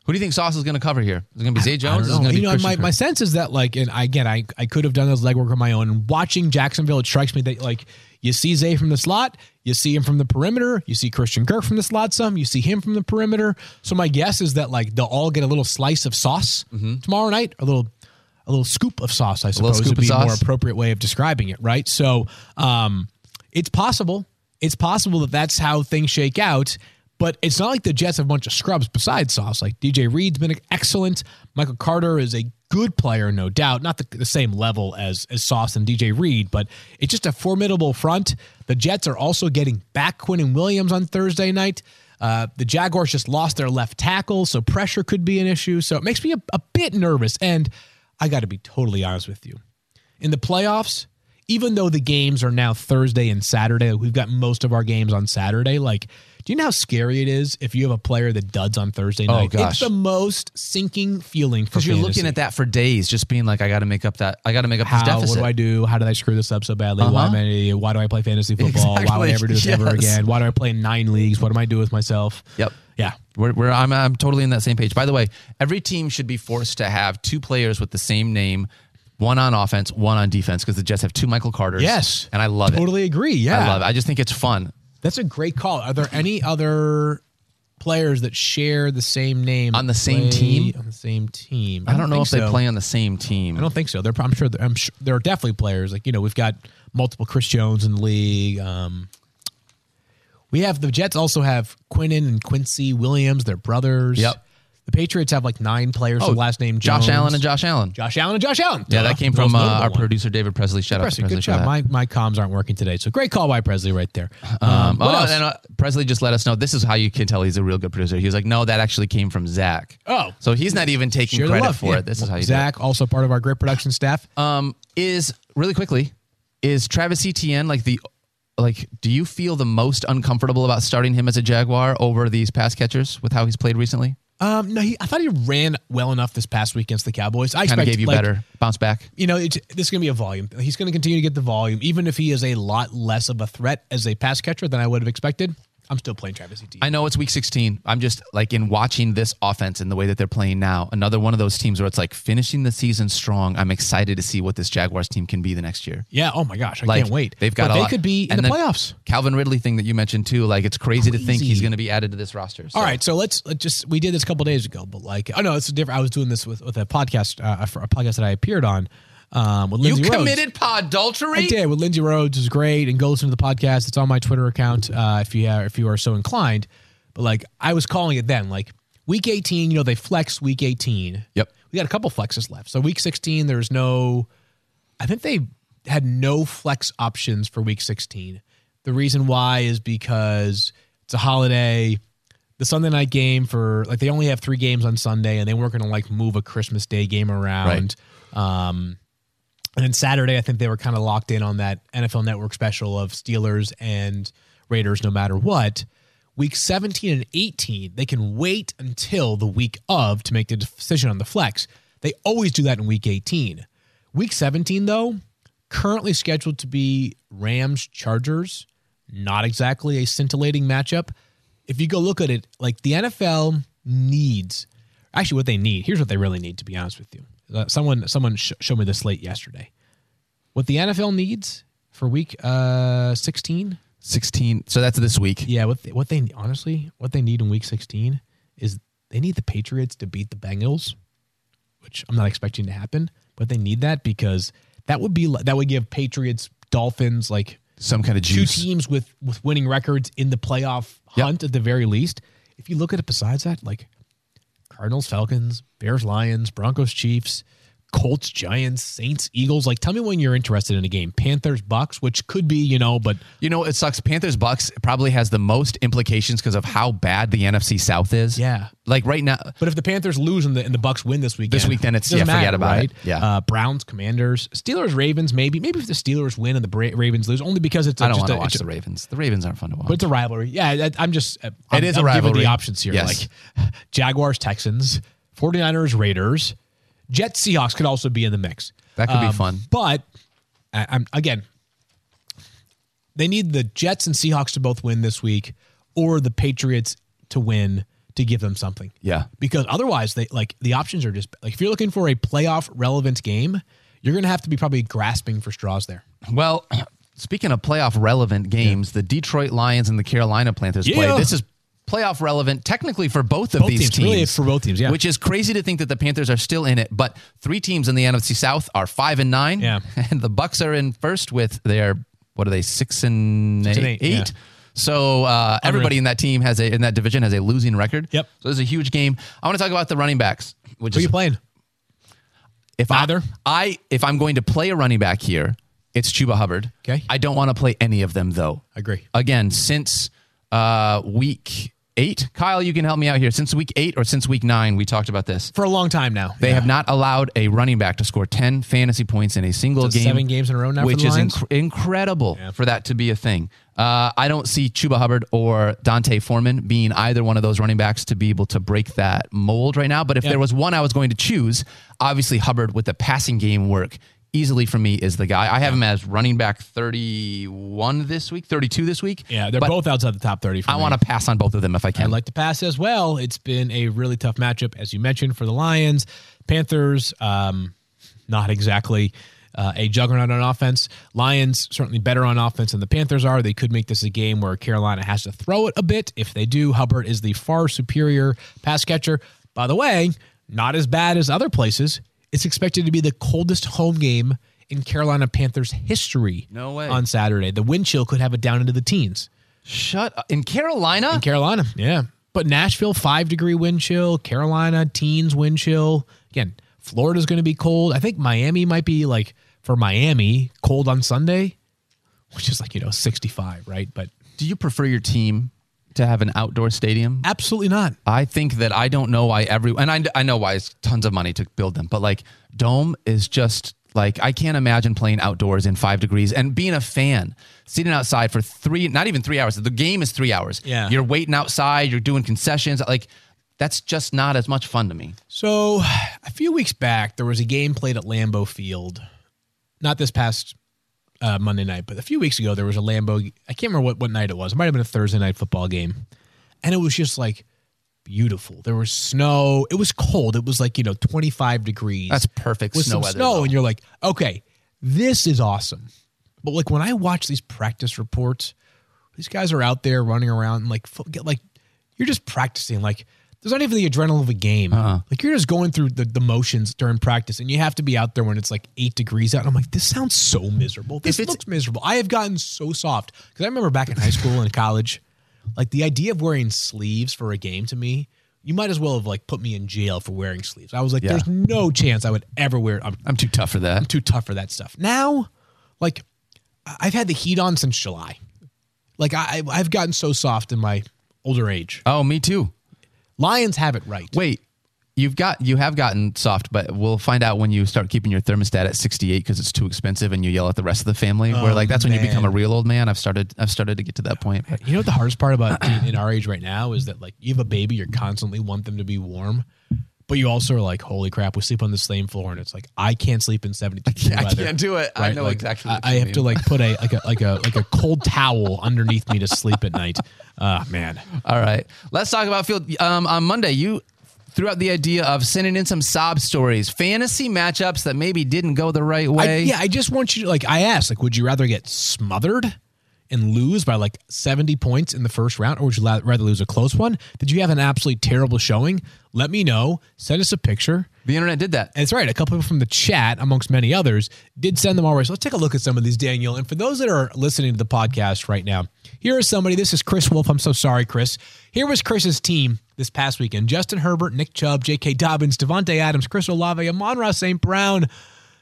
Who do you think Sauce is going to cover here? Is it going to be Zay Jones? Is it going to be Christian Kirk? My sense is that, like, and again, I, I could have done this legwork on my own. And watching Jacksonville, it strikes me that, like, you see Zay from the slot, you see him from the perimeter, you see Christian Kirk from the slot some, you see him from the perimeter. So my guess is that, like, they'll all get a little slice of sauce mm-hmm. tomorrow night, a little a little scoop of sauce, I suppose would be a more appropriate way of describing it, right? So um, it's possible. It's possible that that's how things shake out. But it's not like the Jets have a bunch of scrubs besides Sauce. Like D J Reed's been excellent. Michael Carter is a good player, no doubt. Not the, the same level as, as Sauce and D J Reed, but it's just a formidable front. The Jets are also getting back Quinnen Williams on Thursday night. Uh, the Jaguars just lost their left tackle, so pressure could be an issue. So it makes me a, a bit nervous. And I got to be totally honest with you. In the playoffs, even though the games are now Thursday and Saturday, we've got most of our games on Saturday, like, do you know how scary it is if you have a player that duds on Thursday night? Oh, gosh. It's the most sinking feeling for Because you're fantasy. Looking at that for days, just being like, I got to make up that. I got to make up how, this deficit. What do I do? How did I screw this up so badly? Uh-huh. Why am I, Why do I play fantasy football? Exactly. Why would I ever do this yes. ever again? Why do I play in nine leagues? What am I doing with myself? Yep. Yeah. We're, we're, I'm, I'm totally on that same page. By the way, every team should be forced to have two players with the same name, one on offense, one on defense, because the Jets have two Michael Carters. Yes. And I love totally it. Totally agree. Yeah. I love it. I just think it's fun. That's a great call. Are there any other players that share the same name on the same team? On the same team, I don't, I don't know if so. They play on the same team. I don't think so. They're, I'm sure. I'm sure there are definitely players like you know we've got multiple Chris Jones in the league. Um, we have the Jets also have Quinnen and Quincy Williams. They're brothers. Yep. The Patriots have like nine players with oh, the last name Jones. Josh Allen and Josh Allen. Josh Allen and Josh Allen. Yeah, that came the from uh, our one. producer, David Presley. Shout out to Presley. Good job. My, my comms aren't working today, so great call by Presley right there. Um, um, oh, and, uh, Presley just let us know. This is how you can tell he's a real good producer. He was like, no, that actually came from Zach. Oh. So he's not even taking sure credit for yeah. it. This is how you Zach, do it. Also part of our great production staff. Um, is, really quickly, is Travis Etienne like the... Like, do you feel the most uncomfortable about starting him as a Jaguar over these pass catchers with how he's played recently? Um, no, he, I thought he ran well enough this past week against the Cowboys. I kind of gave you like, better bounce back. You know, it's, this is going to be a volume. He's going to continue to get the volume, even if he is a lot less of a threat as a pass catcher than I would have expected. I'm still playing Travis Etienne. I know it's week sixteen. I'm just like in watching this offense and the way that they're playing now, another one of those teams where it's like finishing the season strong. I'm excited to see what this Jaguars team can be the next year. Yeah. Oh my gosh. I like, can't wait. They've got but a they lot. Could be in and the playoffs. Calvin Ridley thing that you mentioned too. Like it's crazy, crazy. to think he's going to be added to this roster. So. All right. So let's, let's just, we did this a couple days ago, but like, oh no, it's different. I was doing this with, with a podcast, uh, a podcast that I appeared on. Um, with Lindsay you committed Rhodes. pod adultery? I did. With Lindsay Rhodes is great, and go listen to the podcast. It's on my Twitter account uh, if you are, if you are so inclined. But like I was calling it then, like week eighteen, you know they flex week eighteen. Yep, we got a couple flexes left. So week sixteen, there's no. I think they had no flex options for week sixteen. The reason why is because it's a holiday. The Sunday night game for, like, they only have three games on Sunday, and they weren't going to, like, move a Christmas Day game around. Right. Um, and then Saturday, I think they were kind of locked in on that N F L Network special of Steelers and Raiders no matter what. Week seventeen and eighteen, they can wait until the week of to make the decision on the flex. They always do that in week eighteen. Week seventeen, though, currently scheduled to be Rams-Chargers. Not exactly a scintillating matchup. If you go look at it, like, the N F L needs, actually what they need, here's what they really need, to be honest with you. Uh, someone someone sh- showed me this slate yesterday. What the N F L needs for week sixteen? sixteen. So that's this week. Yeah, what they, what they honestly, what they need in week sixteen is they need the Patriots to beat the Bengals, which I'm not expecting to happen, but they need that because that would be that would give Patriots, Dolphins, like, some kind of juice. Two teams with, with winning records in the playoff hunt, yep, at the very least. If you look at it besides that, like Cardinals, Falcons, Bears, Lions, Broncos, Chiefs, Colts, Giants, Saints, Eagles. Like, tell me when you're interested in a game. Panthers, Bucks, which could be, you know, but... You know, it sucks. Panthers, Bucks probably has the most implications because of how bad the N F C South is. Yeah. Like, right now... But if the Panthers lose and the, and the Bucks win this weekend... This weekend, it's... It yeah, matter, forget about right? it. Yeah. Uh, Browns, Commanders, Steelers, Ravens, maybe. Maybe if the Steelers win and the Bra- Ravens lose, only because it's... A, I don't want to watch a, the Ravens. The Ravens aren't fun to watch. But it's a rivalry. Yeah, I, I'm just... I'm, it is I'm a rivalry. I'm giving the options here. Yes. Like, Jaguars, Texans, forty-niners, Raiders... Jets Seahawks could also be in the mix. That could um, be fun. But, I, I'm again, they need the Jets and Seahawks to both win this week or the Patriots to win to give them something. Yeah. Because otherwise, they like the options are just... like if you're looking for a playoff-relevant game, you're going to have to be probably grasping for straws there. Well, speaking of playoff-relevant games, yeah, the Detroit Lions and the Carolina Panthers yeah. play. This is... playoff relevant technically for both of both these teams, teams really for both teams, yeah. Which is crazy to think that the Panthers are still in it, but three teams in the N F C South are five and nine, yeah, and the Bucks are in first with their what are they six and six eight? And eight, eight. Yeah. So uh, everybody in that team has a in that division has a losing record. Yep. So this is a huge game. I want to talk about the running backs. Which Who is, are you playing? If either I, I if I'm going to play a running back here, it's Chuba Hubbard. Okay. I don't want to play any of them though. I agree. Again, since uh, week. Eight? Kyle, you can help me out here. Since week eight or since week nine, we talked about this. For a long time now. They yeah. have not allowed a running back to score ten fantasy points in a single so game. Seven games in a row now for the Lions. Which is inc- incredible yeah. for that to be a thing. Uh, I don't see Chuba Hubbard or Dante Foreman being either one of those running backs to be able to break that mold right now. But if yeah. there was one I was going to choose, obviously Hubbard with the passing game work easily for me is the guy. I have yeah. him as running back thirty-one this week, thirty-two this week. Yeah, they're both outside the top thirty. For I want to pass on both of them if I can. I'd like to pass as well. It's been a really tough matchup, as you mentioned, for the Lions. Panthers, um, not exactly uh, a juggernaut on offense. Lions, certainly better on offense than the Panthers are. They could make this a game where Carolina has to throw it a bit. If they do, Hubbard is the far superior pass catcher. By the way, not as bad as other places. It's expected to be the coldest home game in Carolina Panthers history. No way. On Saturday. The wind chill could have it down into the teens. Shut up. In Carolina? In Carolina, yeah. But Nashville, five-degree wind chill. Carolina, teens wind chill. Again, Florida's going to be cold. I think Miami might be, like, for Miami, cold on Sunday, which is, like, you know, sixty-five, right? But do you prefer your team to have an outdoor stadium? Absolutely not. I think that I don't know why every and I, I know why it's tons of money to build them, but like dome is just like, I can't imagine playing outdoors in five degrees and being a fan, sitting outside for three, not even three hours. The game is three hours. Yeah. You're waiting outside, you're doing concessions. Like that's just not as much fun to me. So a few weeks back, there was a game played at Lambeau Field. Not this past Uh, Monday night, but a few weeks ago there was a Lambeau. I can't remember what, what night it was. It might have been a Thursday night football game, and it was just like beautiful. There was snow. It was cold. It was like you know twenty-five degrees. That's perfect with snow some weather. Snow, though. And you're like, okay, this is awesome. But like when I watch these practice reports, these guys are out there running around and like get like you're just practicing. Like there's not even the adrenaline of a game. Uh-huh. Like you're just going through the, the motions during practice, and you have to be out there when it's like eight degrees out. And I'm like, this sounds so miserable. This looks miserable. I have gotten so soft because I remember back in high school and college, like the idea of wearing sleeves for a game to me, you might as well have like put me in jail for wearing sleeves. I was like, yeah. there's no chance I would ever wear it. I'm, I'm too tough for that. I'm too tough for that stuff. Now, Like, I've had the heat on since July. Like, I, I've gotten so soft in my older age. Oh, me too. Lions have it right. Wait, you've got, you have gotten soft, but we'll find out when you start keeping your thermostat at sixty-eight because it's too expensive and you yell at the rest of the family. Oh, where like that's man. when you become a real old man. I've started, I've started to get to that point. But. You know what the hardest part about being in our age right now is that like you have a baby, you constantly want them to be warm. But you also are like, holy crap, we sleep on the same floor, and it's like I can't sleep in seventy-two degree weather. I can't do it. Right? I know like, exactly. What I, you I have mean. to like put a like a like a like a cold towel underneath me to sleep at night. Ah, uh, man. All right, let's talk about Field. Um, on Monday, you threw out the idea of sending in some sob stories, fantasy matchups that maybe didn't go the right way. I, yeah, I just want you to like. I asked, like, would you rather get smothered and lose by like seventy points in the first round, or would you rather lose a close one? Did you have an absolutely terrible showing? Let me know. Send us a picture. The internet did that. That's right. A couple people from the chat, amongst many others, did send them our way. So let's take a look at some of these, Daniel. And for those that are listening to the podcast right now, here is somebody. This is Chris Wolf. I'm so sorry, Chris. Here was Chris's team this past weekend. Justin Herbert, Nick Chubb, J K. Dobbins, Devontae Adams, Chris Olave, Amon-Ra Saint Brown,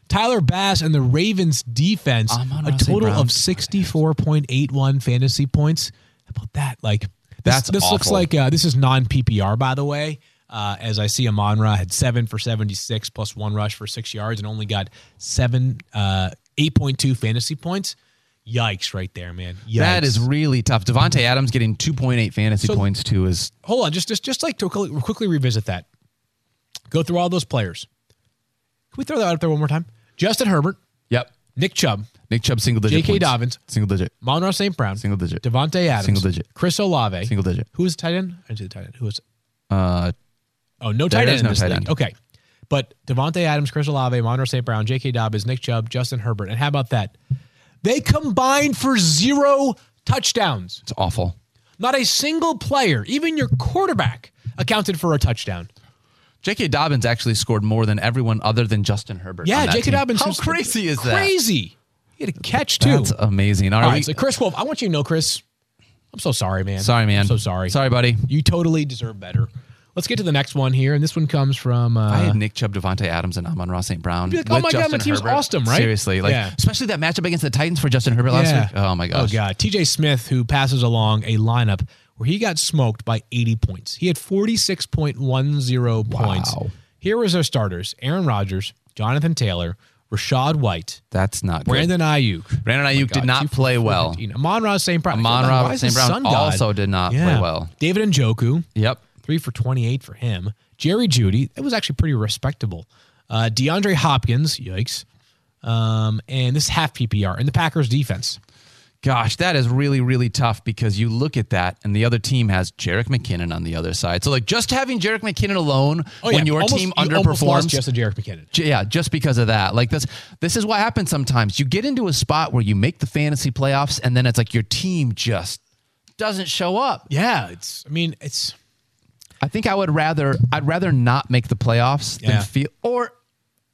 Tyler Bass, and the Ravens defense, a total of sixty-four point eight one fantasy points. How about that? Like, this, this looks like uh, this is non-P P R, by the way. Uh, as I see, Amon-Ra had seven for seventy-six plus one rush for six yards and only got seven, uh, eight point two fantasy points. Yikes right there, man. Yikes. That is really tough. Devontae Adams getting two point eight fantasy so, points too is... Hold on, just, just, just like to quickly revisit that. Go through all those players. Can we throw that out there one more time? Justin Herbert. Yep. Nick Chubb. Nick Chubb, single digit. J K. Dobbins. Single digit. Amon-Ra Saint Brown. Single digit. Devontae Adams. Single digit. Chris Olave. Single digit. Who was the tight end? I didn't see the tight end. Who was... Uh, oh, no tight end in no this tight end. Okay. But Devontae Adams, Chris Olave, Amon-Ra Saint Brown, J K. Dobbins, Nick Chubb, Justin Herbert. And how about that? They combined for zero touchdowns. It's awful. Not a single player, even your quarterback, accounted for a touchdown. J K. Dobbins actually scored more than everyone other than Justin Herbert. Yeah, J K. Dobbins. How crazy is that? Crazy. He had a catch, too. That's amazing. All right. All right, so Chris Wolf, I want you to know, Chris, I'm so sorry, man. Sorry, man. I'm so sorry. Sorry, buddy. You totally deserve better. Let's get to the next one here, and this one comes from... Uh, I had Nick Chubb, Devontae Adams, and Amon-Ra Saint Brown. Like, oh, my Justin God, my team's Herbert. awesome, right? Seriously, like yeah. especially that matchup against the Titans for Justin Herbert last yeah. week. Oh, my gosh. Oh, God. T J. Smith, who passes along a lineup where he got smoked by eighty points. He had forty-six point one zero wow. points. Here was our starters. Aaron Rodgers, Jonathan Taylor, Rashad White. That's not Brandon good. Brandon Ayuk. Brandon Ayuk oh God, did not play well. Amon-Ra Saint Brown. Amon-Ra Saint Brown also did not yeah. play well. David Njoku. Yep. three for twenty-eight for him. Jerry Jeudy, it was actually pretty respectable. Uh, DeAndre Hopkins, yikes. Um, and this is half P P R. And the Packers defense. Gosh, that is really, really tough because you look at that and the other team has Jerick McKinnon on the other side. So, like, just having Jerick McKinnon alone oh, yeah. when your almost, team you underperforms. Just a Jerick McKinnon. J- yeah, just because of that. Like, this This is what happens sometimes. You get into a spot where you make the fantasy playoffs and then it's like your team just doesn't show up. Yeah, it's, I mean, it's... I think I would rather I'd rather not make the playoffs yeah. than feel, or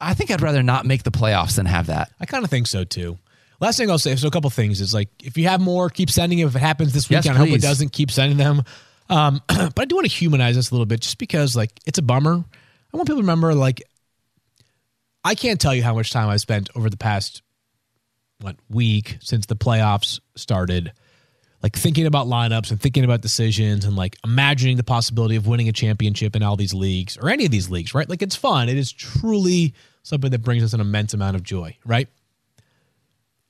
I think I'd rather not make the playoffs than have that. I kind of think so too. Last thing I'll say, so a couple things is like if you have more, keep sending it. If it happens this weekend, yes, I hope it doesn't. Keep sending them. Um, but I do want to humanize this a little bit, just because like it's a bummer. I want people to remember like I can't tell you how much time I spent over the past what week since the playoffs started. Like thinking about lineups and thinking about decisions and like imagining the possibility of winning a championship in all these leagues or any of these leagues, right? Like it's fun. It is truly something that brings us an immense amount of joy, right?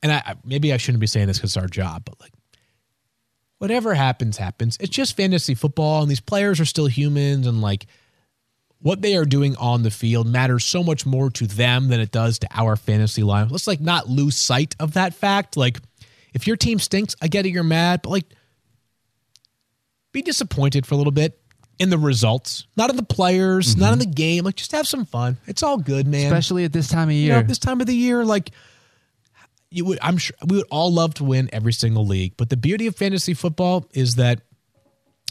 And I maybe I shouldn't be saying this because it's our job, but like whatever happens, happens. It's just fantasy football and these players are still humans and like what they are doing on the field matters so much more to them than it does to our fantasy lineup. Let's like not lose sight of that fact. Like, if your team stinks, I get it, you're mad, but like be disappointed for a little bit in the results, not in the players, mm-hmm. not in the game. Like just have some fun. It's all good, man. Especially at this time of year. You know, this time of the year, like you would I'm sure we would all love to win every single league. But the beauty of fantasy football is that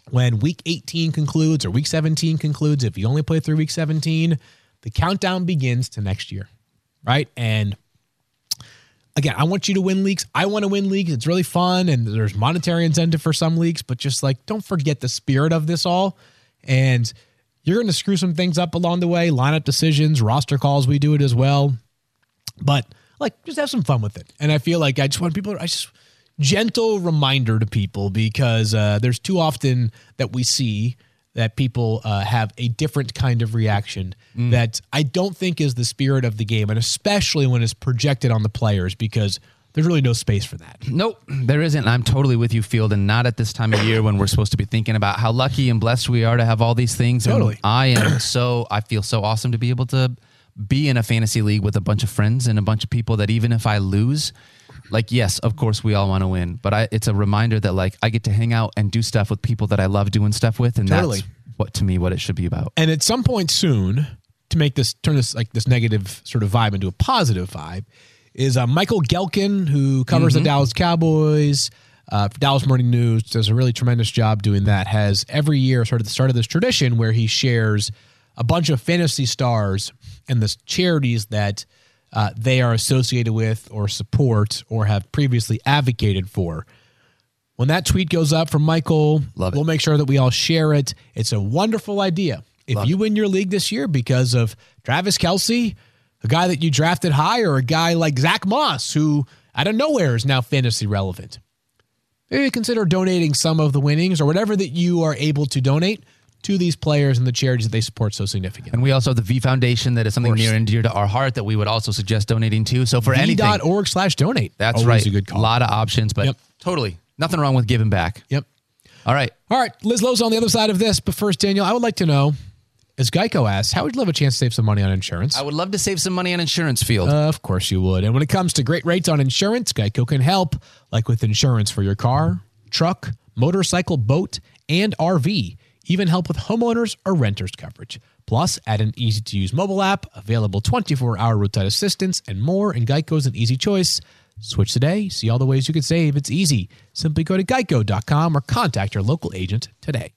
when week eighteen concludes or week seventeen concludes, if you only play through week seventeen, the countdown begins to next year. Right? And again, I want you to win leagues. I want to win leagues. It's really fun, and there's monetary incentive for some leagues, but just like don't forget the spirit of this all. And you're going to screw some things up along the way, lineup decisions, roster calls, we do it as well. But Like, just have some fun with it. And I feel like I just want people to, I just, gentle reminder to people, because uh, there's too often that we see that people uh, have a different kind of reaction mm. that I don't think is the spirit of the game, and especially when it's projected on the players, because there's really no space for that. Nope, there isn't. I'm totally with you, Field, and not at this time of year when we're supposed to be thinking about how lucky and blessed we are to have all these things. Totally. And I am so, I feel so awesome to be able to be in a fantasy league with a bunch of friends and a bunch of people that even if I lose, like, yes, of course we all want to win, but I, it's a reminder that, like, I get to hang out and do stuff with people that I love doing stuff with, and totally. That's what, to me, what it should be about. And at some point soon, to make this, turn this, like, this negative sort of vibe into a positive vibe, is uh, Michael Gelkin, who covers mm-hmm. the Dallas Cowboys, uh, Dallas Morning News, does a really tremendous job doing that, has every year sort of started this tradition where he shares a bunch of fantasy stars and the charities that Uh, they are associated with or support or have previously advocated for. When that tweet goes up from Michael, Love we'll it. Make sure that we all share it. It's a wonderful idea. If Love you it. Win your league this year because of Travis Kelce, a guy that you drafted high, or a guy like Zach Moss, who out of nowhere is now fantasy relevant, maybe consider donating some of the winnings or whatever that you are able to donate to these players and the charities that they support so significantly. And we also have the V Foundation, that is something near and dear to our heart that we would also suggest donating to. So for anything, V dot org slash donate. That's right. A good call. A lot of options, but yep. totally. Nothing wrong with giving back. Yep. All right. All right. Liz Loza on the other side of this. But first, Daniel, I would like to know, as Geico asks, how would you love a chance to save some money on insurance? I would love to save some money on insurance, Field. Uh, of course you would. And when it comes to great rates on insurance, Geico can help, like with insurance for your car, truck, motorcycle, boat, and R V. Even help with homeowners or renters coverage. Plus, add an easy-to-use mobile app, available twenty-four hour roadside assistance, and more, and Geico's an easy choice. Switch today. See all the ways you could save. It's easy. Simply go to geico dot com or contact your local agent today.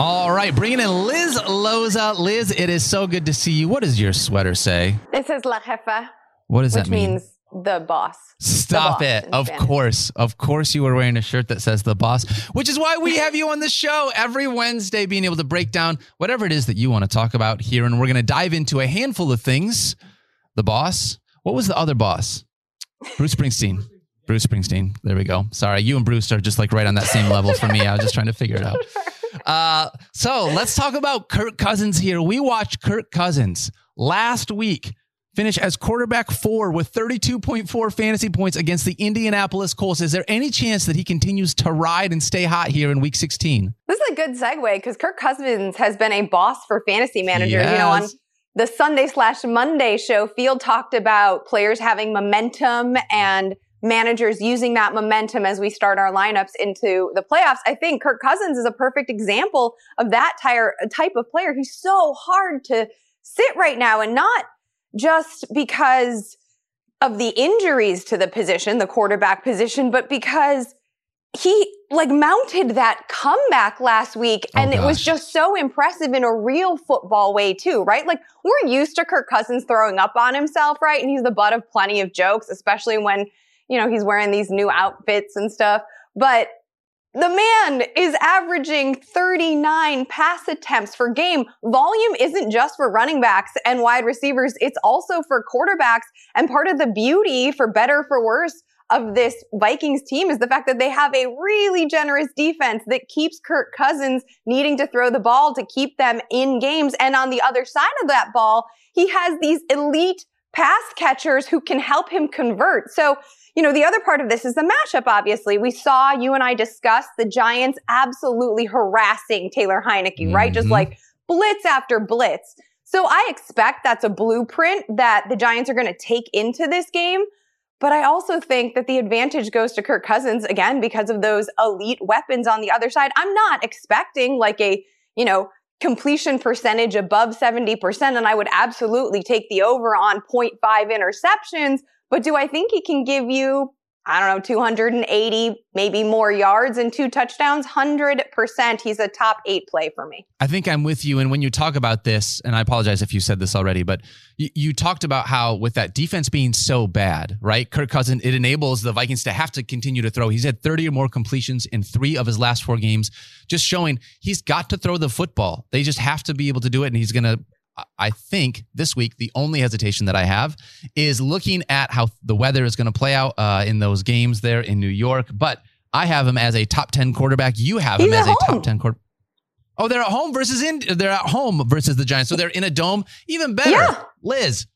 All right, bringing in Liz Loza. Liz, it is so good to see you. What does your sweater say? It says La Jefa. What does that mean? Which means the boss. Stop the boss it. Of Spanish. course. Of course you are wearing a shirt that says the boss, which is why we have you on the show every Wednesday, being able to break down whatever it is that you want to talk about here. And we're going to dive into a handful of things. The boss. What was the other boss? Bruce Springsteen. Bruce Springsteen. There we go. Sorry. You and Bruce are just like right on that same level for me. I was just trying to figure it out. Uh, so let's talk about Kirk Cousins here. We watched Kirk Cousins last week finish as quarterback four with thirty-two point four fantasy points against the Indianapolis Colts. Is there any chance that he continues to ride and stay hot here in week sixteen? This is a good segue, because Kirk Cousins has been a boss for fantasy managers. Yes. You know, on the Sunday slash Monday show, Field talked about players having momentum and managers using that momentum as we start our lineups into the playoffs. I think Kirk Cousins is a perfect example of that tire, type of player who's so hard to sit right now, and not just because of the injuries to the position, the quarterback position, but because he like mounted that comeback last week. And oh, it was just so impressive in a real football way too, right? Like, we're used to Kirk Cousins throwing up on himself, right? And he's the butt of plenty of jokes, especially when, you know, he's wearing these new outfits and stuff. But the man is averaging thirty-nine pass attempts per game. Volume isn't just for running backs and wide receivers. It's also for quarterbacks. And part of the beauty, for better for worse, of this Vikings team is the fact that they have a really generous defense that keeps Kirk Cousins needing to throw the ball to keep them in games. And on the other side of that ball, he has these elite pass catchers who can help him convert. So, you know, the other part of this is the matchup, obviously. We saw, you and I discussed, the Giants absolutely harassing Taylor Heineke, mm-hmm. right? Just like blitz after blitz. So I expect that's a blueprint that the Giants are going to take into this game. But I also think that the advantage goes to Kirk Cousins, again, because of those elite weapons on the other side. I'm not expecting like a, you know, completion percentage above seventy percent, and I would absolutely take the over on point five interceptions. But do I think he can give you, I don't know, two hundred eighty, maybe more yards and two touchdowns? one hundred percent. He's a top eight play for me. I think I'm with you. And when you talk about this, and I apologize if you said this already, but you, you talked about how with that defense being so bad, right? Kirk Cousins, it enables the Vikings to have to continue to throw. He's had thirty or more completions in three of his last four games, just showing he's got to throw the football. They just have to be able to do it. And he's going to I think this week, the only hesitation that I have is looking at how the weather is going to play out uh, in those games there in New York. But I have him as a top ten quarterback. You have He's him as home. a top ten quarterback. Oh, they're at home versus in. They're at home versus the Giants. So they're in a dome. Even better, yeah. Liz.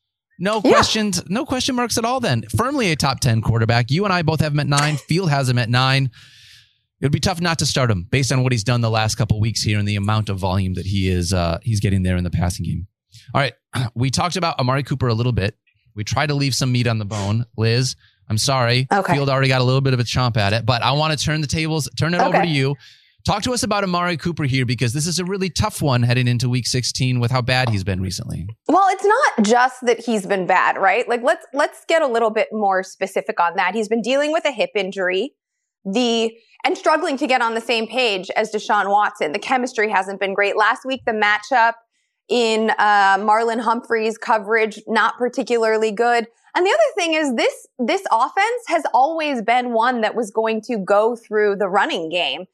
No yeah. questions. No question marks at all. Then firmly a top ten quarterback. You and I both have him at nine. Field has him at nine. It would be tough not to start him based on what he's done the last couple of weeks here and the amount of volume that he is uh, he's getting there in the passing game. All right. We talked about Amari Cooper a little bit. We tried to leave some meat on the bone. Liz, I'm sorry. Okay. Field already got a little bit of a chomp at it, but I want to turn the tables, turn it okay. over to you. Talk to us about Amari Cooper here, because this is a really tough one heading into week sixteen with how bad he's been recently. Well, it's not just that he's been bad, right? Like let's let's get a little bit more specific on that. He's been dealing with a hip injury. The and struggling to get on the same page as Deshaun Watson. The chemistry hasn't been great. Last week, the matchup in uh, Marlon Humphrey's coverage, not particularly good. And the other thing is this, this offense has always been one that was going to go through the running game.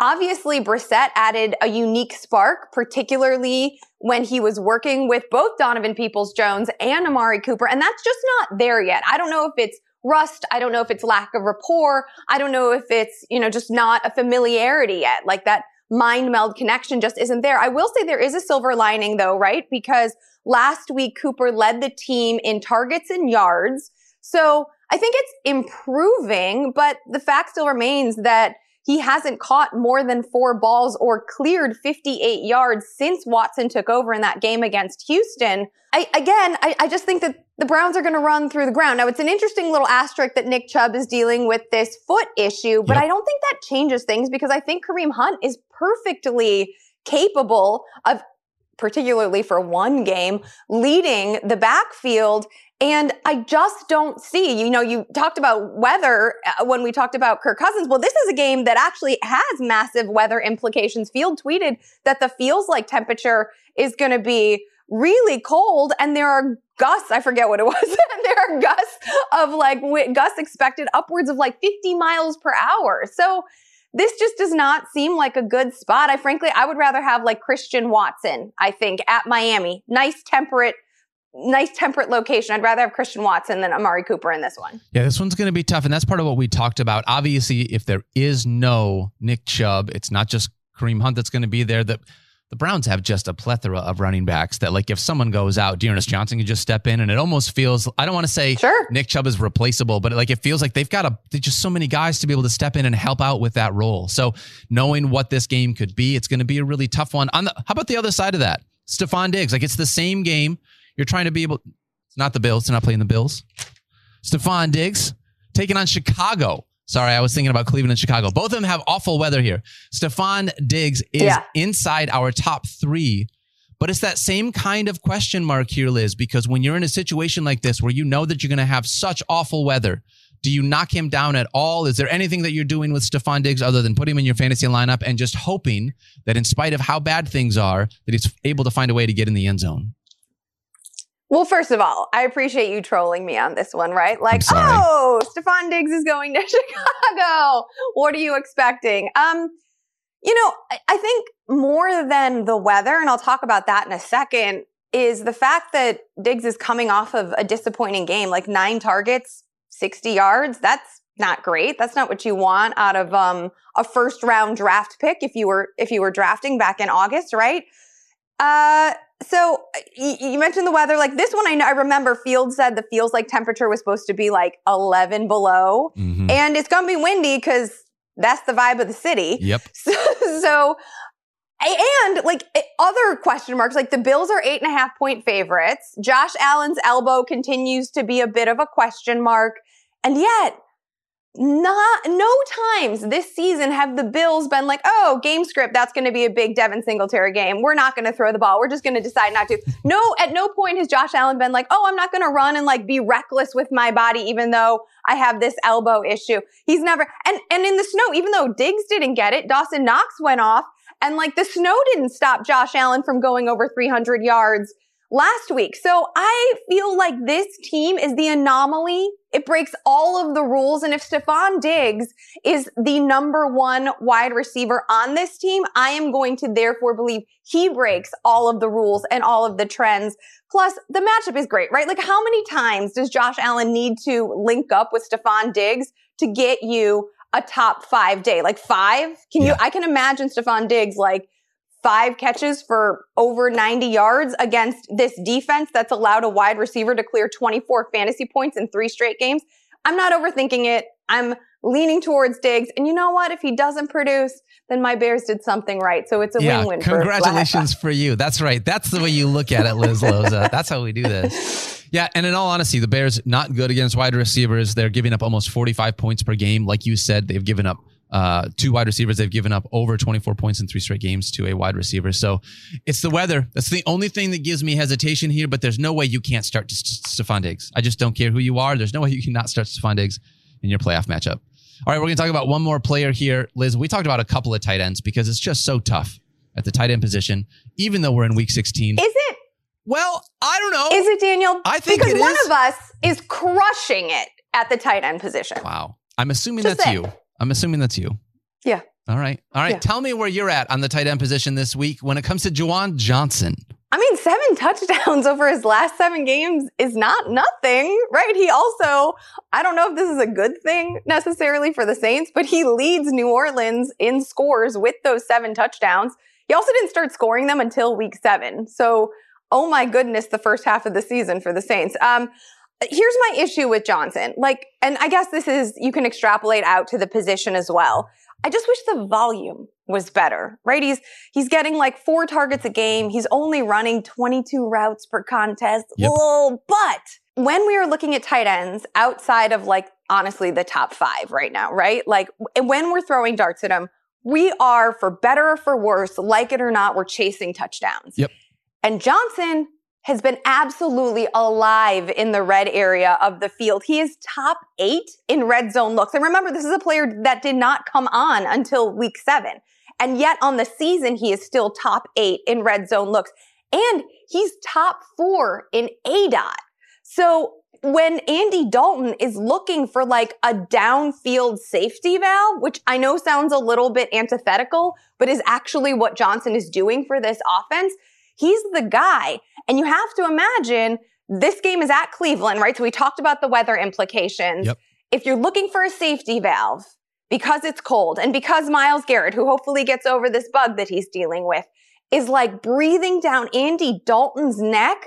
Obviously, Brissett added a unique spark, particularly when he was working with both Donovan Peoples-Jones and Amari Cooper. And that's just not there yet. I don't know if it's rust. I don't know if it's lack of rapport. I don't know if it's, you know, just not a familiarity yet. Like that mind meld connection just isn't there. I will say there is a silver lining though, right? Because last week Cooper led the team in targets and yards. So I think it's improving, but the fact still remains that he hasn't caught more than four balls or cleared fifty-eight yards since Watson took over in that game against Houston. I, again, I, I just think that the Browns are going to run through the ground. Now, it's an interesting little asterisk that Nick Chubb is dealing with this foot issue, but yep. I don't think that changes things because I think Kareem Hunt is perfectly capable of, particularly for one game, leading the backfield. And I just don't see, you know, you talked about weather when we talked about Kirk Cousins. Well, this is a game that actually has massive weather implications. Field tweeted that the feels like temperature is going to be really cold, and there are gusts, I forget what it was, and there are gusts of like, gusts expected upwards of like fifty miles per hour. So this just does not seem like a good spot. I frankly, I would rather have like Christian Watson, I think, at Miami. Nice temperate Nice temperate location. I'd rather have Christian Watson than Amari Cooper in this one. Yeah, this one's going to be tough. And that's part of what we talked about. Obviously, if there is no Nick Chubb, it's not just Kareem Hunt that's going to be there. The, the Browns have just a plethora of running backs that, like, if someone goes out, Dearness Johnson can just step in. And it almost feels, I don't want to say sure. Nick Chubb is replaceable, but like it feels like they've got a, just so many guys to be able to step in and help out with that role. So knowing what this game could be, it's going to be a really tough one. On the, how about the other side of that? Stephon Diggs. Like, it's the same game. You're trying to be able, it's not the Bills. They're not playing the Bills. Stephon Diggs taking on Chicago. Sorry, I was thinking about Cleveland and Chicago. Both of them have awful weather here. Stephon Diggs is yeah. inside our top three, but it's that same kind of question mark here, Liz, because when you're in a situation like this where you know that you're going to have such awful weather, do you knock him down at all? Is there anything that you're doing with Stephon Diggs other than put him in your fantasy lineup and just hoping that in spite of how bad things are, that he's able to find a way to get in the end zone? Well, first of all, I appreciate you trolling me on this one, right? Like, oh, Stephon Diggs is going to Chicago. What are you expecting? Um, you know, I, I think more than the weather, and I'll talk about that in a second, is the fact that Diggs is coming off of a disappointing game, like nine targets, sixty yards. That's not great. That's not what you want out of um, a first round draft pick if you were if you were drafting back in August, right? Uh, so you mentioned the weather. Like this one, I know, I remember Field said the feels like temperature was supposed to be like eleven below, mm-hmm. and it's going to be windy because that's the vibe of the city. Yep. So, so and like other question marks, like the Bills are eight and a half point favorites. Josh Allen's elbow continues to be a bit of a question mark, and yet. Not, no times this season have the Bills been like, oh, game script, that's going to be a big Devin Singletary game. We're not going to throw the ball. We're just going to decide not to. No, at no point has Josh Allen been like, oh, I'm not going to run and like be reckless with my body, even though I have this elbow issue. He's never, and, and in the snow, even though Diggs didn't get it, Dawson Knox went off and like the snow didn't stop Josh Allen from going over three hundred yards last week. So I feel like this team is the anomaly. It breaks all of the rules. And if Stephon Diggs is the number one wide receiver on this team, I am going to therefore believe he breaks all of the rules and all of the trends. Plus, the matchup is great, right? Like, how many times does Josh Allen need to link up with Stephon Diggs to get you a top five day? Like five? Can yeah. you, I can imagine Stephon Diggs, like, five catches for over ninety yards against this defense that's allowed a wide receiver to clear twenty-four fantasy points in three straight games. I'm not overthinking it. I'm leaning towards Diggs. And you know what? If he doesn't produce, then my Bears did something right. So it's a yeah, win-win. Congratulations for, for you. That's right. That's the way you look at it, Liz Loza. That's how we do this. Yeah. And in all honesty, the Bears not good against wide receivers. They're giving up almost forty-five points per game. Like you said, they've given up Uh, two wide receivers. They've given up over twenty-four points in three straight games to a wide receiver. So it's the weather. That's the only thing that gives me hesitation here, but there's no way you can't start to St- Stephon Diggs. I just don't care who you are. There's no way you cannot start Stephon Diggs in your playoff matchup. All right, we're going to talk about one more player here. Liz, we talked about a couple of tight ends because it's just so tough at the tight end position, even though we're in week sixteen. Is it? Well, I don't know. Is it, Daniel? I think because it one is. of us is crushing it at the tight end position. Wow. I'm assuming just that's saying. you. I'm assuming that's you. Yeah. All right. All right. Yeah. Tell me where you're at on the tight end position this week when it comes to Juwan Johnson. I mean, seven touchdowns over his last seven games is not nothing, right? He also, I don't know if this is a good thing necessarily for the Saints, but he leads New Orleans in scores with those seven touchdowns. He also didn't start scoring them until week seven. So, oh my goodness, the first half of the season for the Saints. Um, Here's my issue with Johnson. Like, and I guess this is, you can extrapolate out to the position as well. I just wish the volume was better, right? He's, he's getting like four targets a game. He's only running twenty-two routes per contest. Yep. Oh, but when we are looking at tight ends outside of, like, honestly, the top five right now, right? Like, when we're throwing darts at him, we are, for better or for worse, like it or not, we're chasing touchdowns. Yep. And Johnson has been absolutely alive in the red area of the field. He is top eight in red zone looks. And remember, this is a player that did not come on until week seven. And yet on the season, he is still top eight in red zone looks. And he's top four in A D O T. So when Andy Dalton is looking for, like, a downfield safety valve, which I know sounds a little bit antithetical, but is actually what Johnson is doing for this offense, he's the guy. And you have to imagine this game is at Cleveland, right? So we talked about the weather implications. Yep. If you're looking for a safety valve because it's cold and because Myles Garrett, who hopefully gets over this bug that he's dealing with, is, like, breathing down Andy Dalton's neck,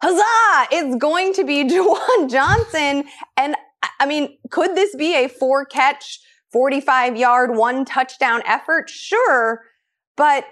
huzzah, it's going to be Juwan Johnson. And, I mean, could this be a four-catch, forty-five-yard, one-touchdown effort? Sure, but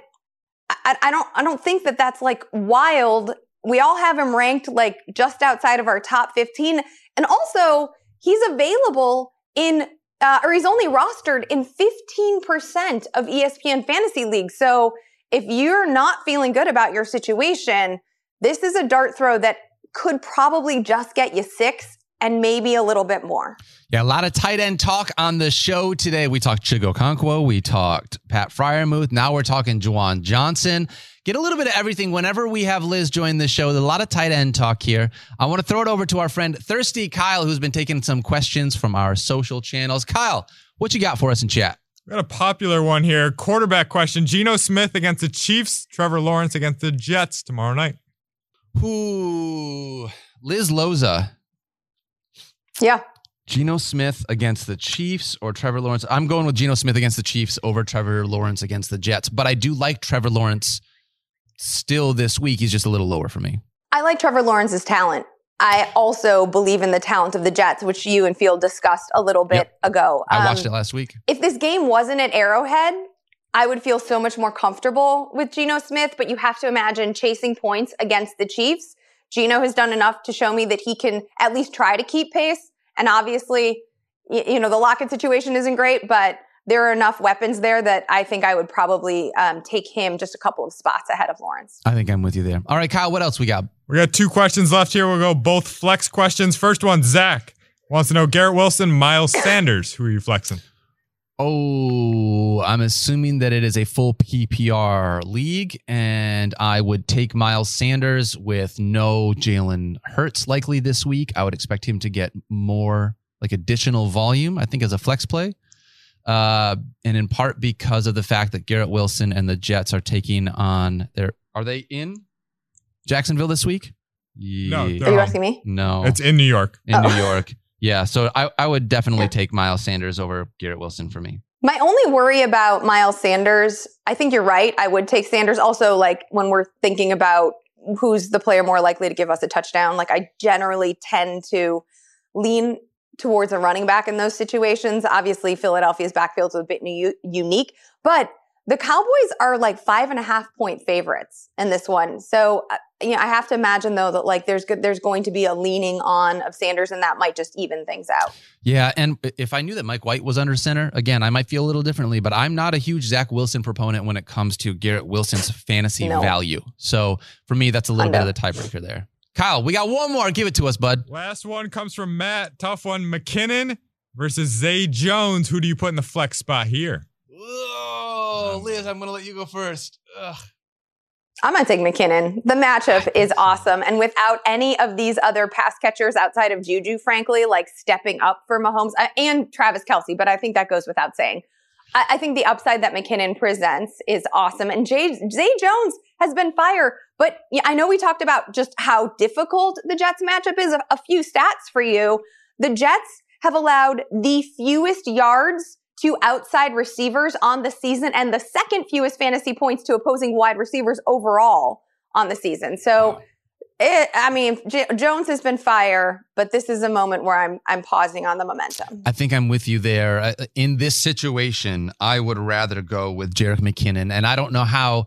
I, I don't I don't think that that's, like, wild. We all have him ranked, like, just outside of our top fifteen. And also, he's available in uh, or he's only rostered in fifteen percent of E S P N fantasy leagues. So if you're not feeling good about your situation, this is a dart throw that could probably just get you six and maybe a little bit more. Yeah, a lot of tight end talk on the show today. We talked Chigo Konkwo. We talked Pat Frymuth. Now we're talking Juwan Johnson. Get a little bit of everything whenever we have Liz join the show. There's a lot of tight end talk here. I want to throw it over to our friend Thirsty Kyle, who's been taking some questions from our social channels. Kyle, what you got for us in chat? We got a popular one here. Quarterback question. Geno Smith against the Chiefs. Trevor Lawrence against the Jets tomorrow night. Ooh, Liz Loza. Yeah. Geno Smith against the Chiefs or Trevor Lawrence. I'm going with Geno Smith against the Chiefs over Trevor Lawrence against the Jets. But I do like Trevor Lawrence still this week. He's just a little lower for me. I like Trevor Lawrence's talent. I also believe in the talent of the Jets, which you and Field discussed a little bit yep. ago. Um, I watched it last week. If this game wasn't at Arrowhead, I would feel so much more comfortable with Geno Smith. But you have to imagine chasing points against the Chiefs. Geno has done enough to show me that he can at least try to keep pace. And obviously, you know, the Lockett situation isn't great, but there are enough weapons there that I think I would probably um, take him just a couple of spots ahead of Lawrence. I think I'm with you there. All right, Kyle, what else we got? We got two questions left here. We'll go both flex questions. First one, Zach wants to know Garrett Wilson, Miles Sanders. Who are you flexing? Oh, I'm assuming that it is a full P P R league, and I would take Miles Sanders with no Jalen Hurts likely this week. I would expect him to get more like additional volume, I think, as a flex play. Uh, and in part because of the fact that Garrett Wilson and the Jets are taking on their... Are they in Jacksonville this week? Yeah. No. Are you asking me? No. It's in New York. In oh. New York. Yeah, so I, I would definitely take Miles Sanders over Garrett Wilson for me. My only worry about Miles Sanders, I think you're right. I would take Sanders. Also, like, when we're thinking about who's the player more likely to give us a touchdown, like, I generally tend to lean towards a running back in those situations. Obviously, Philadelphia's backfield's a bit new, unique, but the Cowboys are like five and a half point favorites in this one. So, you know, I have to imagine though that like there's there's going to be a leaning on of Sanders, and that might just even things out. Yeah, and if I knew that Mike White was under center, again, I might feel a little differently, but I'm not a huge Zach Wilson proponent when it comes to Garrett Wilson's fantasy no. value. So for me, that's a little bit of the tiebreaker there. Kyle, we got one more. Give it to us, bud. Last one comes from Matt. Tough one. McKinnon versus Zay Jones. Who do you put in the flex spot here? Oh, Liz, I'm going to let you go first. Ugh. I'm going to take McKinnon. The matchup is awesome. And without any of these other pass catchers outside of Juju, frankly, like stepping up for Mahomes uh, and Travis Kelce, but I think that goes without saying. I, I think the upside that McKinnon presents is awesome. And Jay- Zay Jones has been fire, but yeah, I know we talked about just how difficult the Jets matchup is. A, a few stats for you. The Jets have allowed the fewest yards to outside receivers on the season and the second fewest fantasy points to opposing wide receivers overall on the season. So, it, I mean, J- Jones has been fire, but this is a moment where I'm I'm pausing on the momentum. I think I'm with you there. In this situation, I would rather go with Jerick McKinnon. And I don't know how,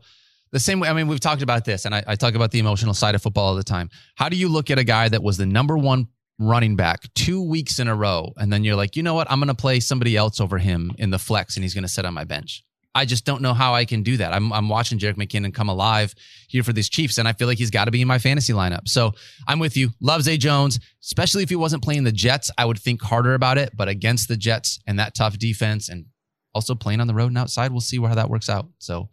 the same way, I mean, we've talked about this, and I, I talk about the emotional side of football all the time. How do you look at a guy that was the number one running back two weeks in a row, and then you're like, you know what? I'm going to play somebody else over him in the flex, and he's going to sit on my bench. I just don't know how I can do that. I'm I'm watching Jerick McKinnon come alive here for these Chiefs, and I feel like he's got to be in my fantasy lineup. So I'm with you. Love Zay Jones, especially if he wasn't playing the Jets. I would think harder about it, but against the Jets and that tough defense, and also playing on the road and outside, we'll see how that works out. So,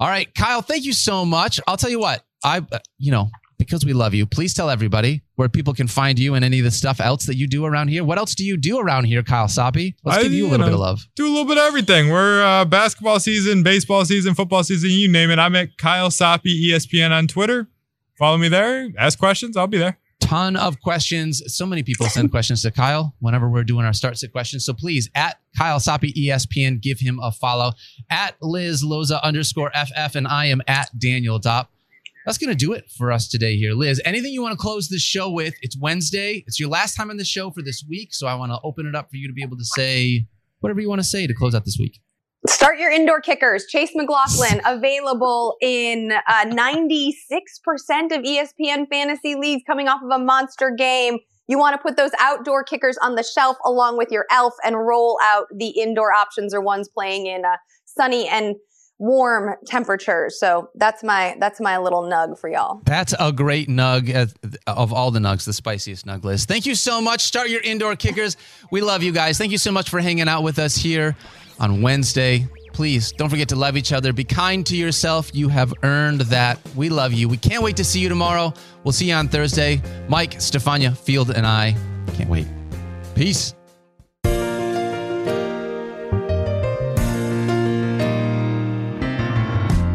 all right, Kyle, thank you so much. I'll tell you what, I you know. Because we love you, please tell everybody where people can find you and any of the stuff else that you do around here. What else do you do around here, Kyle Soppy? Let's I, give you a little you know, bit of love. Do a little bit of everything. We're uh, basketball season, baseball season, football season, you name it. I'm at Kyle Soppy E S P N on Twitter. Follow me there. Ask questions. I'll be there. Ton of questions. So many people send questions to Kyle whenever we're doing our start sit questions. So please, at Kyle Soppy E S P N, give him a follow. At Liz Loza underscore F F, and I am at Daniel Dopp. That's going to do it for us today here. Liz, anything you want to close this show with? It's Wednesday. It's your last time on the show for this week, so I want to open it up for you to be able to say whatever you want to say to close out this week. Start your indoor kickers. Chase McLaughlin, available in uh, ninety-six percent of E S P N fantasy leagues, coming off of a monster game. You want to put those outdoor kickers on the shelf along with your elf and roll out the indoor options or ones playing in uh, sunny and warm temperatures. So that's my that's my little nug for y'all. That's a great nug. Of all the nugs, the spiciest nug, Liz. Thank you so much. Start your indoor kickers. We love you guys. Thank you so much for hanging out with us here on Wednesday. Please don't forget to love each other. Be kind to yourself. You have earned that. We love you. We can't wait to see you tomorrow. We'll see you on Thursday. Mike, Stefania, Field, and I can't wait. Peace.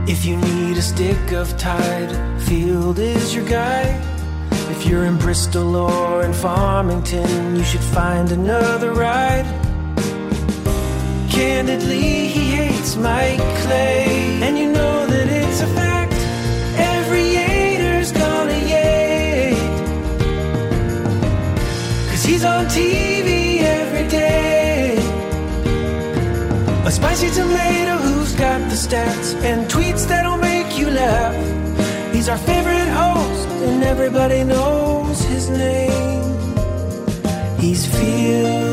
If you need a stick of Tide, Field is your guy. If you're in Bristol or in Farmington, you should find another ride. Candidly, he hates Mike Clay, and you know that it's a fact. Every hater's gonna hate, 'cause he's on T V every day. A spicy tomato who's got the stats and tweets that'll make you laugh. He's our favorite host and everybody knows his name. He's Field.